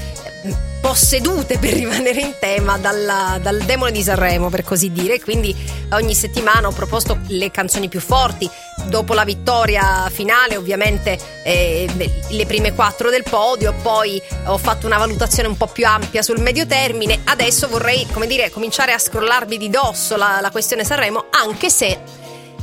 possedute, per rimanere in tema, dalla, dal demone di Sanremo, per così dire. Quindi ogni settimana ho proposto le canzoni più forti. Dopo la vittoria finale, ovviamente, eh, le prime quattro del podio, poi ho fatto una valutazione un po' più ampia sul medio termine. Adesso vorrei, come dire, cominciare a scrollarvi di dosso la, la questione Sanremo, anche se,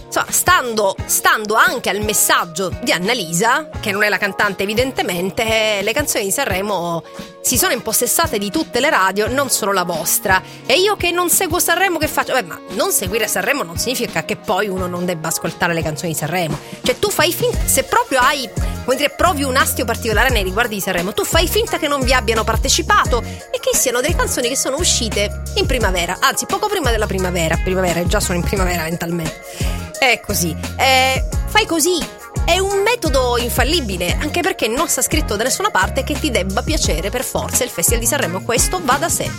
insomma, stando, stando anche al messaggio di Annalisa, che non è la cantante evidentemente, le canzoni di Sanremo si sono impossessate di tutte le radio, non solo la vostra. E io che non seguo Sanremo, che faccio? Beh, ma non seguire Sanremo non significa che poi uno non debba ascoltare le canzoni di Sanremo. Cioè tu fai finta, se proprio hai, come dire, provi un astio particolare nei riguardi di Sanremo, tu fai finta che non vi abbiano partecipato e che siano delle canzoni che sono uscite in primavera, anzi poco prima della primavera, primavera, già sono in primavera mentalmente. È così, eh, fai così, è un metodo infallibile, anche perché non sta scritto da nessuna parte che ti debba piacere per forza il Festival di Sanremo, questo va da sé.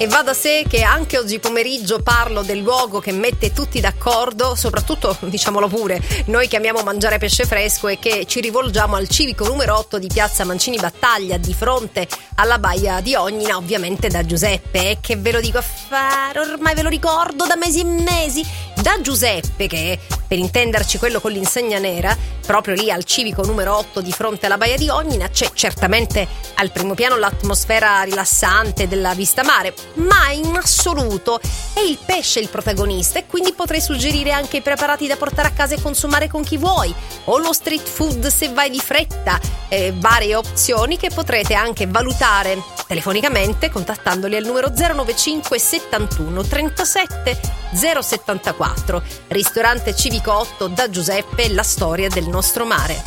E va da sé che anche oggi pomeriggio parlo del luogo che mette tutti d'accordo, soprattutto, diciamolo pure, noi che amiamo mangiare pesce fresco e che ci rivolgiamo al civico numero otto di piazza Mancini Battaglia, di fronte alla baia di Ognina, ovviamente da Giuseppe, eh, che ve lo dico a fare, ormai ve lo ricordo da mesi e mesi, da Giuseppe, che per intenderci quello con l'insegna nera, proprio lì al civico numero otto di fronte alla baia di Ognina. C'è certamente al primo piano l'atmosfera rilassante della vista mare, ma in assoluto è il pesce il protagonista, e quindi potrei suggerire anche i preparati da portare a casa e consumare con chi vuoi, o lo street food se vai di fretta, eh, varie opzioni che potrete anche valutare telefonicamente contattandoli al numero zero nove cinque settantuno trentasette zero settantaquattro. Ristorante Civico otto da Giuseppe, la storia del nostro mare.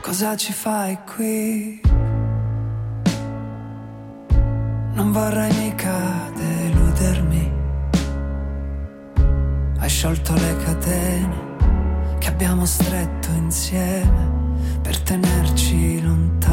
Cosa ci fai qui? Non vorrai mica deludermi. Hai sciolto le catene che abbiamo stretto insieme per tenerci lontani.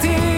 ti.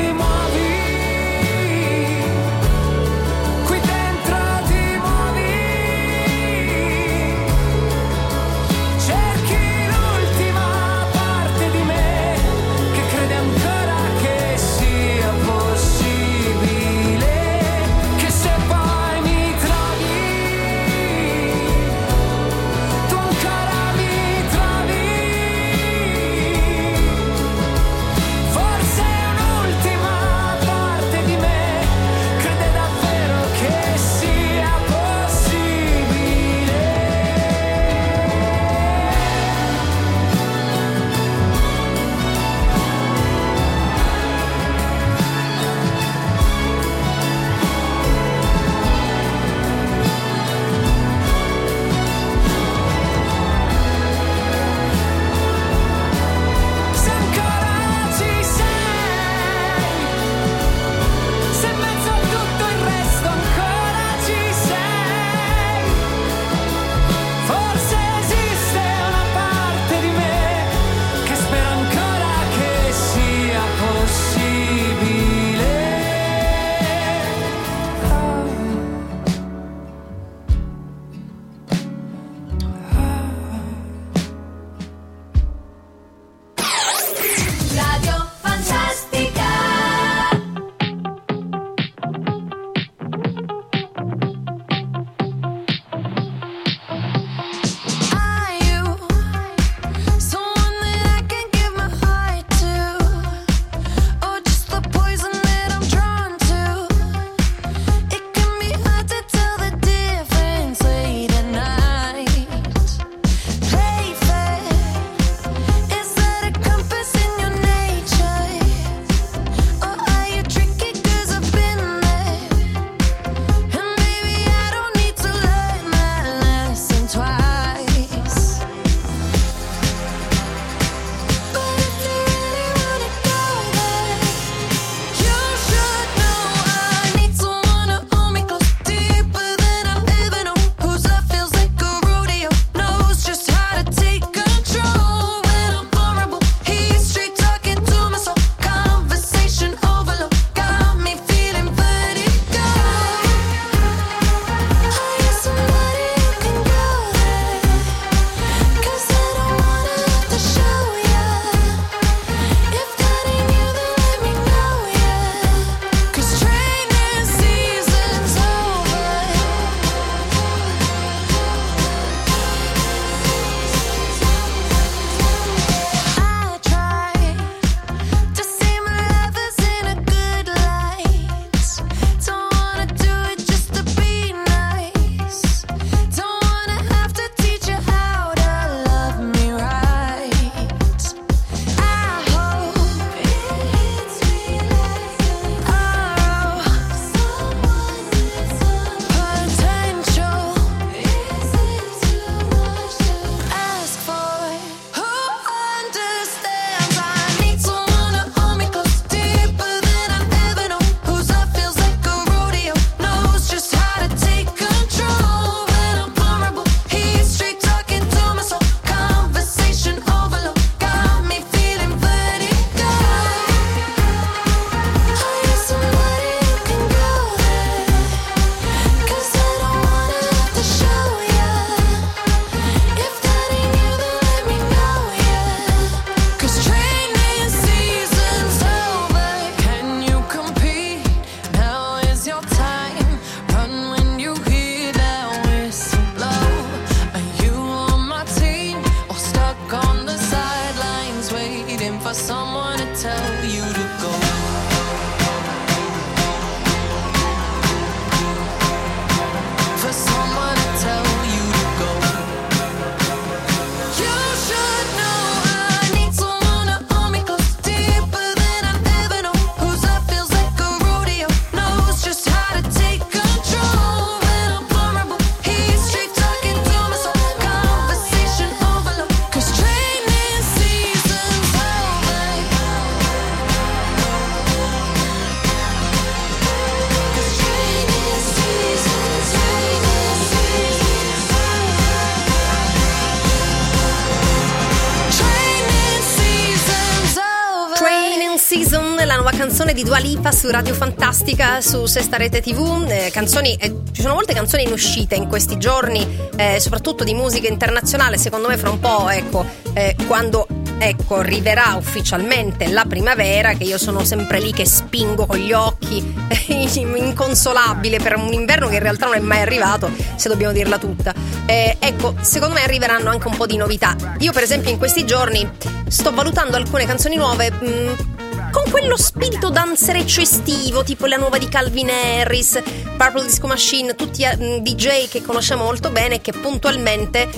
Di Dua Lipa su Radio Fantastica, su Sesta Rete tivù, eh, canzoni, eh, ci sono molte canzoni in uscita in questi giorni, eh, soprattutto di musica internazionale. Secondo me fra un po', ecco, eh, quando ecco arriverà ufficialmente la primavera, che io sono sempre lì che spingo con gli occhi, eh, inconsolabile per un inverno che in realtà non è mai arrivato, se dobbiamo dirla tutta, eh, ecco, secondo me arriveranno anche un po' di novità. Io per esempio in questi giorni sto valutando alcune canzoni nuove, mh, con quello spirito danzereccio estivo, tipo la nuova di Calvin Harris, Purple Disco Machine, tutti D J che conosciamo molto bene e che puntualmente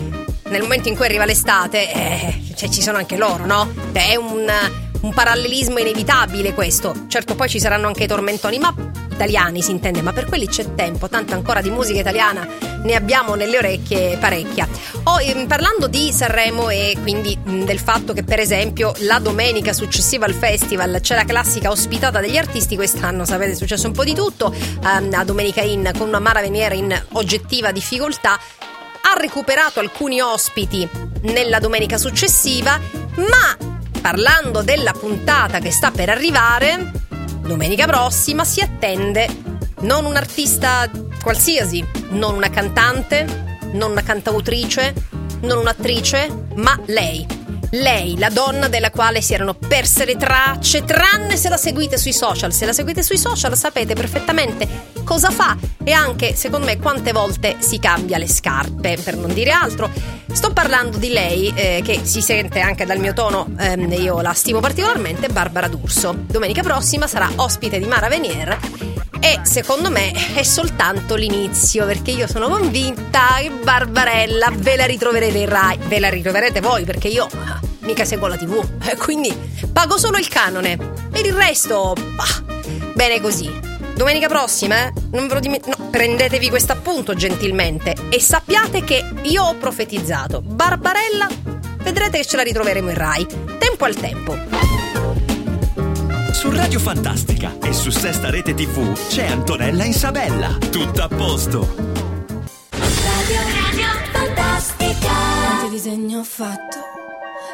nel momento in cui arriva l'estate, eh, cioè ci sono anche loro, no? Beh, è un, un parallelismo inevitabile questo. Certo, poi ci saranno anche i tormentoni, ma italiani si intende, ma per quelli c'è tempo, tanto ancora di musica italiana ne abbiamo nelle orecchie parecchia. Oh, ehm, parlando di Sanremo e quindi mh, del fatto che per esempio la domenica successiva al festival c'è la classica ospitata degli artisti, quest'anno sapete è successo un po' di tutto, ehm, a Domenica In, con una Mara Venier in oggettiva difficoltà, ha recuperato alcuni ospiti nella domenica successiva, ma parlando della puntata che sta per arrivare domenica prossima, si attende non un artista qualsiasi, non una cantante, non una cantautrice, non un'attrice, ma lei. Lei, la donna della quale si erano perse le tracce, tranne se la seguite sui social. Se la seguite sui social sapete perfettamente cosa fa e anche, secondo me, quante volte si cambia le scarpe, per non dire altro. Sto parlando di lei, eh, che si sente anche dal mio tono, ehm, io la stimo particolarmente, Barbara D'Urso. Domenica prossima sarà ospite di Mara Venier. E secondo me è soltanto l'inizio, perché io sono convinta che Barbarella ve la ritroverete in Rai, ve la ritroverete voi, perché io ah, mica seguo la tivù, eh, quindi pago solo il canone, per il resto bah, bene così. Domenica prossima, eh, non ve lo diment- no, prendetevi questo appunto gentilmente e sappiate che io ho profetizzato. Barbarella vedrete che ce la ritroveremo in Rai, tempo al tempo. Su Radio Fantastica e su Sesta Rete tivù c'è Antonella Insabella. Tutto a posto. Radio, radio Fantastica. Quanti disegni ho fatto,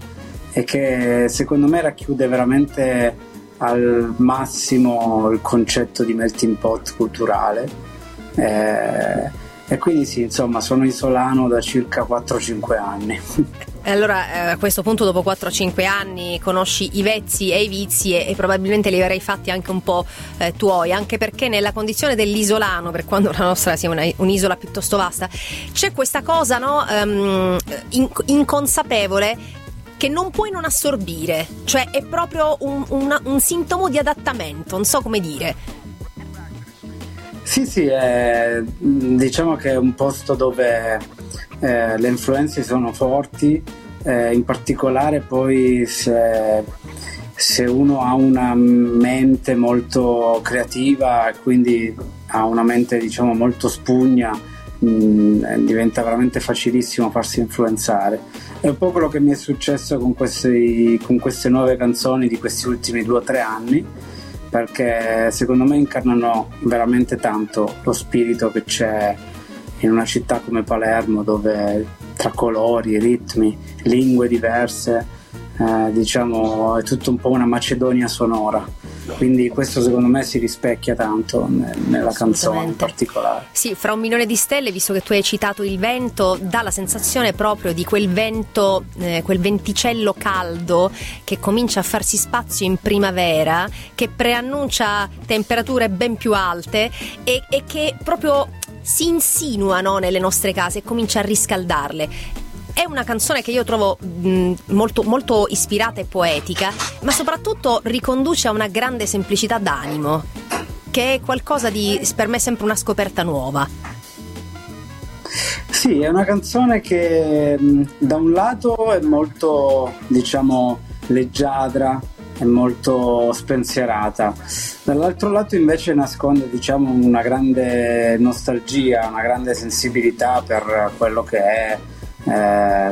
e che secondo me racchiude veramente al massimo il concetto di melting pot culturale. Eh, e quindi sì, insomma, sono isolano da circa quattro cinque anni. Allora, eh, a questo punto, dopo quattro cinque anni, conosci i vezzi e i vizi, e, e probabilmente li avrei fatti anche un po' eh, tuoi, anche perché nella condizione dell'isolano, per quanto la nostra sia una, un'isola piuttosto vasta, c'è questa cosa, no, um, in, inconsapevole, che non puoi non assorbire, cioè è proprio un, un, un sintomo di adattamento, non so come dire. Sì, sì, eh, diciamo che è un posto dove eh, le influenze sono forti, eh, in particolare poi se, se uno ha una mente molto creativa, quindi ha una mente diciamo molto spugna mh, diventa veramente facilissimo farsi influenzare. È un po' quello che mi è successo con, questi, con queste nuove canzoni di questi ultimi due o tre anni, perché secondo me incarnano veramente tanto lo spirito che c'è in una città come Palermo, dove tra colori, ritmi, lingue diverse, eh, diciamo è tutto un po' una Macedonia sonora, quindi questo secondo me si rispecchia tanto ne- nella canzone in particolare. Sì, fra un milione di stelle, visto che tu hai citato il vento, dà la sensazione proprio di quel vento, eh, quel venticello caldo che comincia a farsi spazio in primavera, che preannuncia temperature ben più alte e, e che proprio si insinuano nelle nostre case e comincia a riscaldarle. È una canzone che io trovo mh, molto, molto ispirata e poetica, ma soprattutto riconduce a una grande semplicità d'animo, che è qualcosa di, per me, sempre una scoperta nuova. Sì, è una canzone che mh, da un lato è molto, diciamo, leggiadra, è molto spensierata, dall'altro lato invece nasconde, diciamo, una grande nostalgia, una grande sensibilità per quello che è Eh,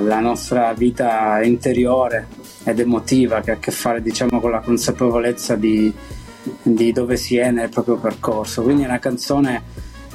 la nostra vita interiore ed emotiva, che ha a che fare, diciamo, con la consapevolezza di, di dove si è nel proprio percorso. Quindi è una canzone,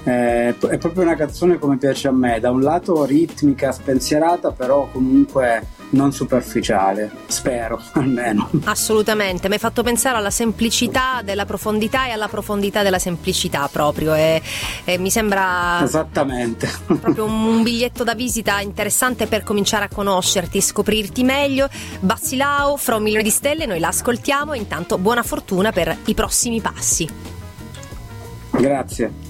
eh, è proprio una canzone come piace a me, da un lato ritmica, spensierata, però comunque non superficiale, spero, almeno. Assolutamente, mi hai fatto pensare alla semplicità della profondità e alla profondità della semplicità proprio, e, e mi sembra esattamente proprio un, un biglietto da visita interessante per cominciare a conoscerti, scoprirti meglio. Buzzy Lao, fra un milione di stelle, noi la ascoltiamo, intanto buona fortuna per i prossimi passi. Grazie.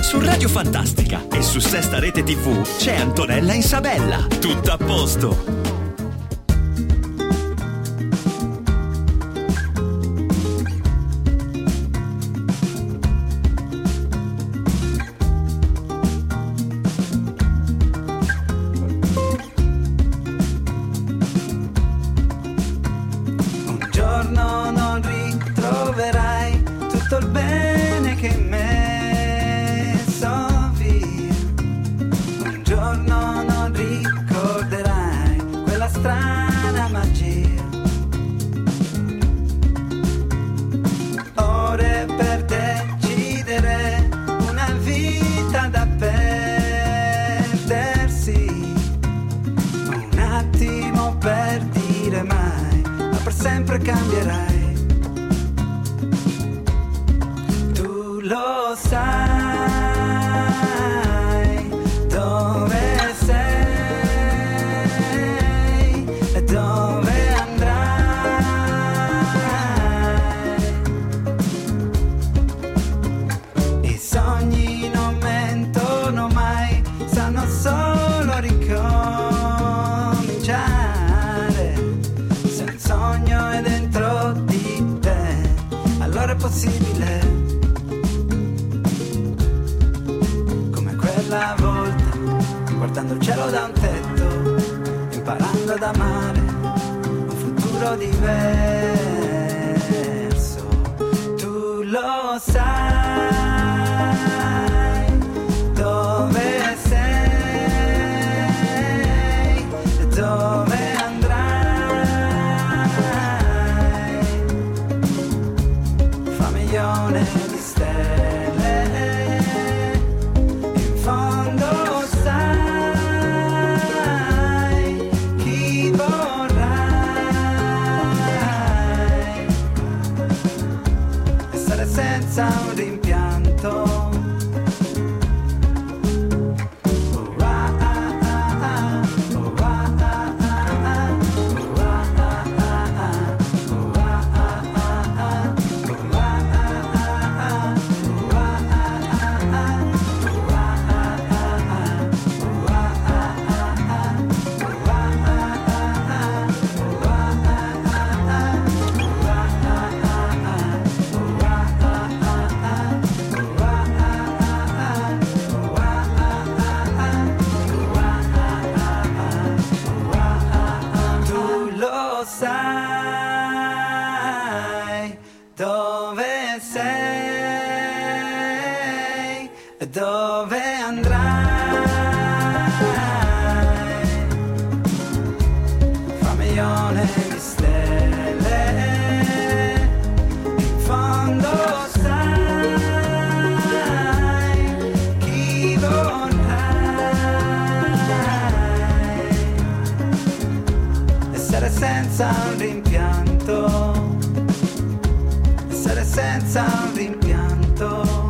Su Radio Fantastica e su Sesta Rete ti vu c'è Antonella Insabella. Tutto a posto. Un giorno non ritroverai tutto il bene che in me. Strana magia, ore per decidere, una vita da perdersi, un attimo per dire mai, ma per sempre cambierai. Tu lo sai dove. Possibile, come quella volta, guardando il cielo da un tetto, imparando ad amare un futuro diverso. Tu lo sai dove sei, dove sound dove andrai? Fra milione di stelle, in fondo sai chi vorrai. Essere senza un rimpianto, essere senza un rimpianto.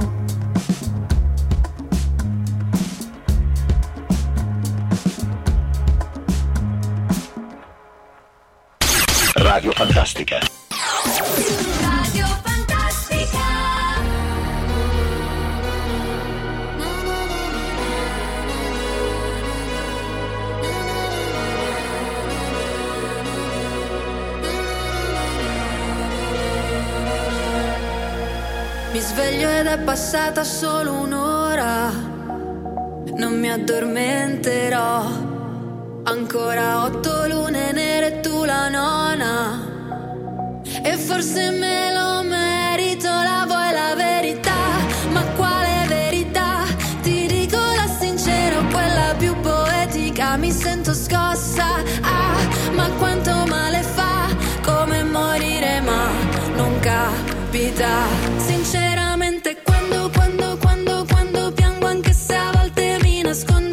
Radio Fantastica. Radio Fantastica. Mi sveglio ed è passata solo un'ora. Non mi addormenterò. Ancora otto lune nere e tu la nona. E forse me lo merito, la vuoi la verità? Ma quale verità? Ti dico la sincera, quella più poetica. Mi sento scossa, ah, ma quanto male fa, come morire ma non capita. Sinceramente quando, quando, quando, quando piango, anche se a volte mi nascondo,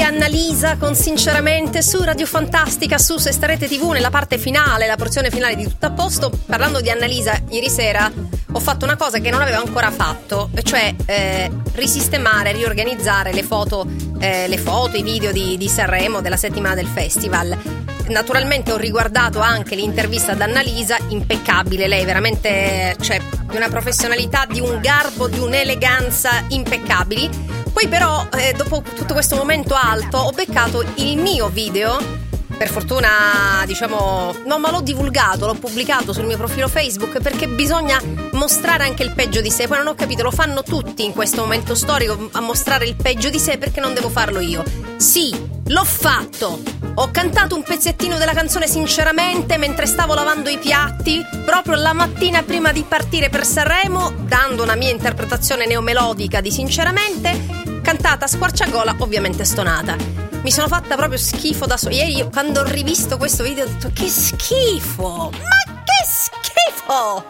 Annalisa con Sinceramente su Radio Fantastica, su Sesta Rete tivù, nella parte finale, la porzione finale di Tuttapposto. Parlando di Annalisa, ieri sera ho fatto una cosa che non avevo ancora fatto, cioè eh, risistemare, riorganizzare le foto, eh, le foto, i video di, di Sanremo, della settimana del festival. Naturalmente ho riguardato anche l'intervista ad Annalisa, impeccabile, lei veramente, cioè, di una professionalità, di un garbo, di un'eleganza impeccabili. Poi però eh, dopo tutto questo momento alto ho beccato il mio video per fortuna, diciamo, no, ma l'ho divulgato, l'ho pubblicato sul mio profilo Facebook, perché bisogna mostrare anche il peggio di sé. Poi non ho capito, lo fanno tutti in questo momento storico a mostrare il peggio di sé, perché non devo farlo io? Sì, l'ho fatto! Ho cantato un pezzettino della canzone Sinceramente mentre stavo lavando i piatti, proprio la mattina prima di partire per Sanremo, dando una mia interpretazione neomelodica di Sinceramente, cantata a squarciagola, ovviamente stonata. Mi sono fatta proprio schifo da sola. Ieri, io, quando ho rivisto questo video, ho detto: che schifo! Ma che schifo!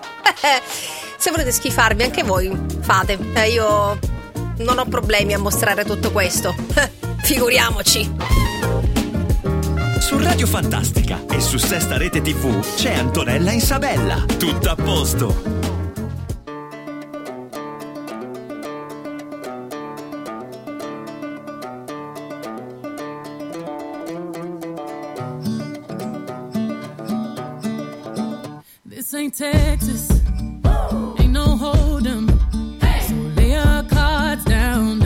Se volete schifarvi anche voi, fate. Eh, io non ho problemi a mostrare tutto questo. Figuriamoci. Su Radio Fantastica e su Sesta Rete ti vu c'è Antonella Insabella. Tutto a posto. This ain't Texas. Ain't no hold 'em. So lay your cards down.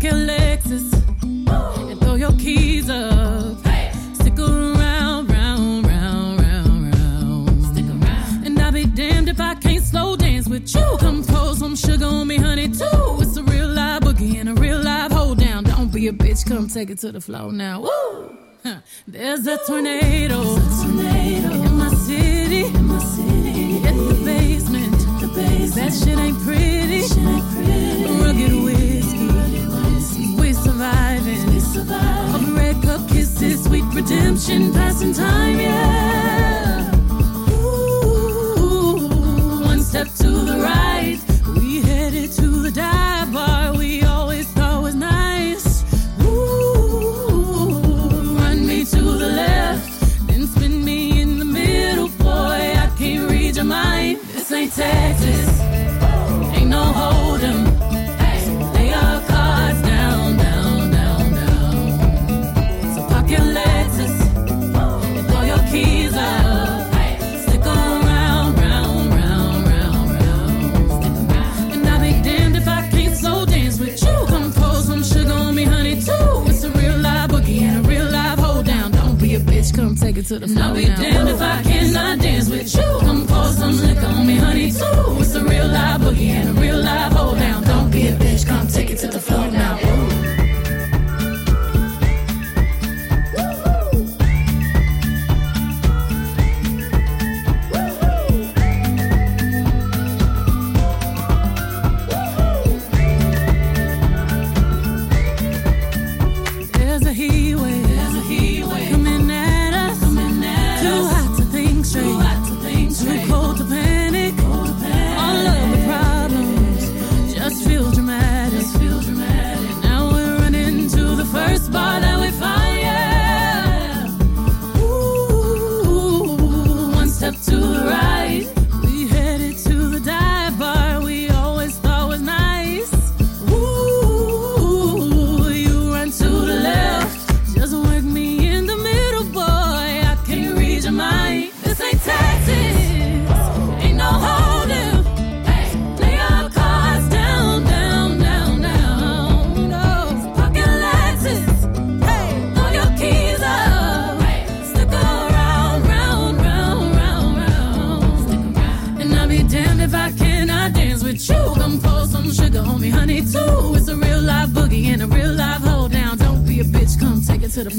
Your Lexus Ooh. And throw your keys up. Hey. Stick around, round, round, round, round. Stick around. And I'll be damned if I can't slow dance with you. Ooh. Come pour some sugar on me, honey, too. It's a real live boogie and a real live hold down. Don't be a bitch, come take it to the floor now. Woo! Huh. There's a tornado. There's a tornado in my city. In my city. At the basement. The basement. That shit ain't pretty. Shit ain't pretty. Rugged whiskey. Surviving, we survive. Over red cup kisses, sweet redemption, passing time, yeah. Ooh, one step to the right, we headed to the dive bar we always thought was nice. Ooh, run me to the left, then spin me in the middle, boy. I can't read your mind. This ain't Texas, ain't no hold'em. Come take it to the floor. I'll be damned if I cannot dance with you. Come pour some liquor on me, honey, too. It's a real live boogie and a real live hold down. Don't be a bitch, come take it to the floor now. Ooh.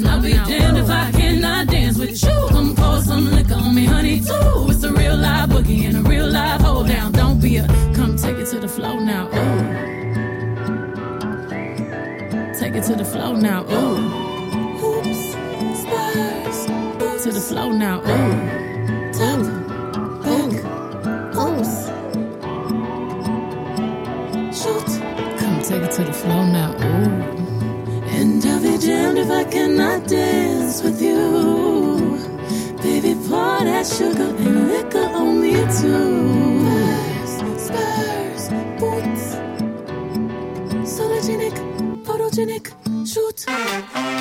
I'll be damned if I cannot dance with you. Come pour some liquor on me, honey, too. It's a real live boogie and a real live hold down. Don't be a, come take it to the floor now, ooh. Take it to the floor now, ooh. Oops, spurs. To the floor now, ooh. Top, back, oops. Shoot. Come take it to the floor now, ooh. And I'll be damned if I cannot dance with you. Baby, pour that sugar and liquor on me too. Spurs, spurs, boots. Sologenic, photogenic, shoot.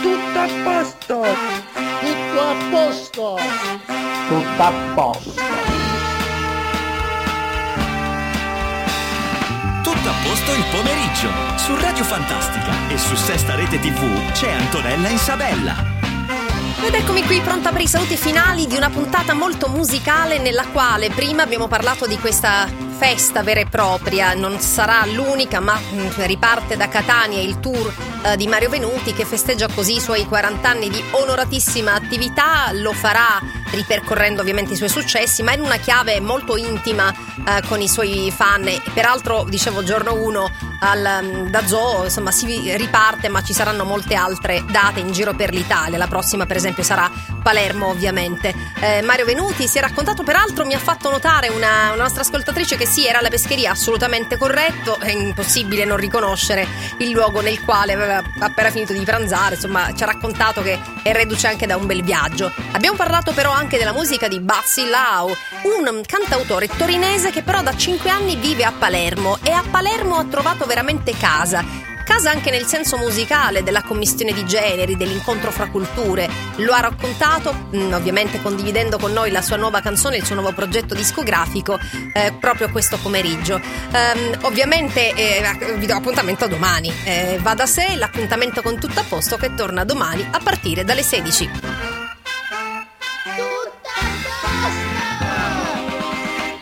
Tutto a posto. Tutto a posto. Tutto a posto. Tutto a Tuttapposto il pomeriggio. Su Radio Fantastica e su Sesta Rete ti vu c'è Antonella Insabella. Ed eccomi qui pronta per i saluti finali di una puntata molto musicale, nella quale prima abbiamo parlato di questa festa vera e propria, non sarà l'unica, ma riparte da Catania il tour eh, di Mario Venuti, che festeggia così i suoi quaranta anni di onoratissima attività. Lo farà ripercorrendo ovviamente i suoi successi, ma in una chiave molto intima eh, con i suoi fan. E peraltro, dicevo, giorno uno al, da Zoo, insomma, si riparte, ma ci saranno molte altre date in giro per l'Italia. La prossima per esempio sarà Palermo, ovviamente. eh, Mario Venuti si è raccontato, peraltro mi ha fatto notare una, una nostra ascoltatrice, che sì, era la pescheria, assolutamente corretto, è impossibile non riconoscere il luogo nel quale aveva appena finito di pranzare. Insomma, ci ha raccontato che è reduce anche da un bel viaggio. Abbiamo parlato però anche della musica di Buzzy Lao, un cantautore torinese che però da cinque anni vive a Palermo, e a Palermo ha trovato veramente casa. Casa anche nel senso musicale, della commistione di generi, dell'incontro fra culture. Lo ha raccontato, ovviamente condividendo con noi la sua nuova canzone, il suo nuovo progetto discografico, eh, proprio questo pomeriggio. Um, ovviamente eh, vi do appuntamento a domani. Eh, va da sé l'appuntamento con Tuttapposto, che torna domani a partire dalle sedici.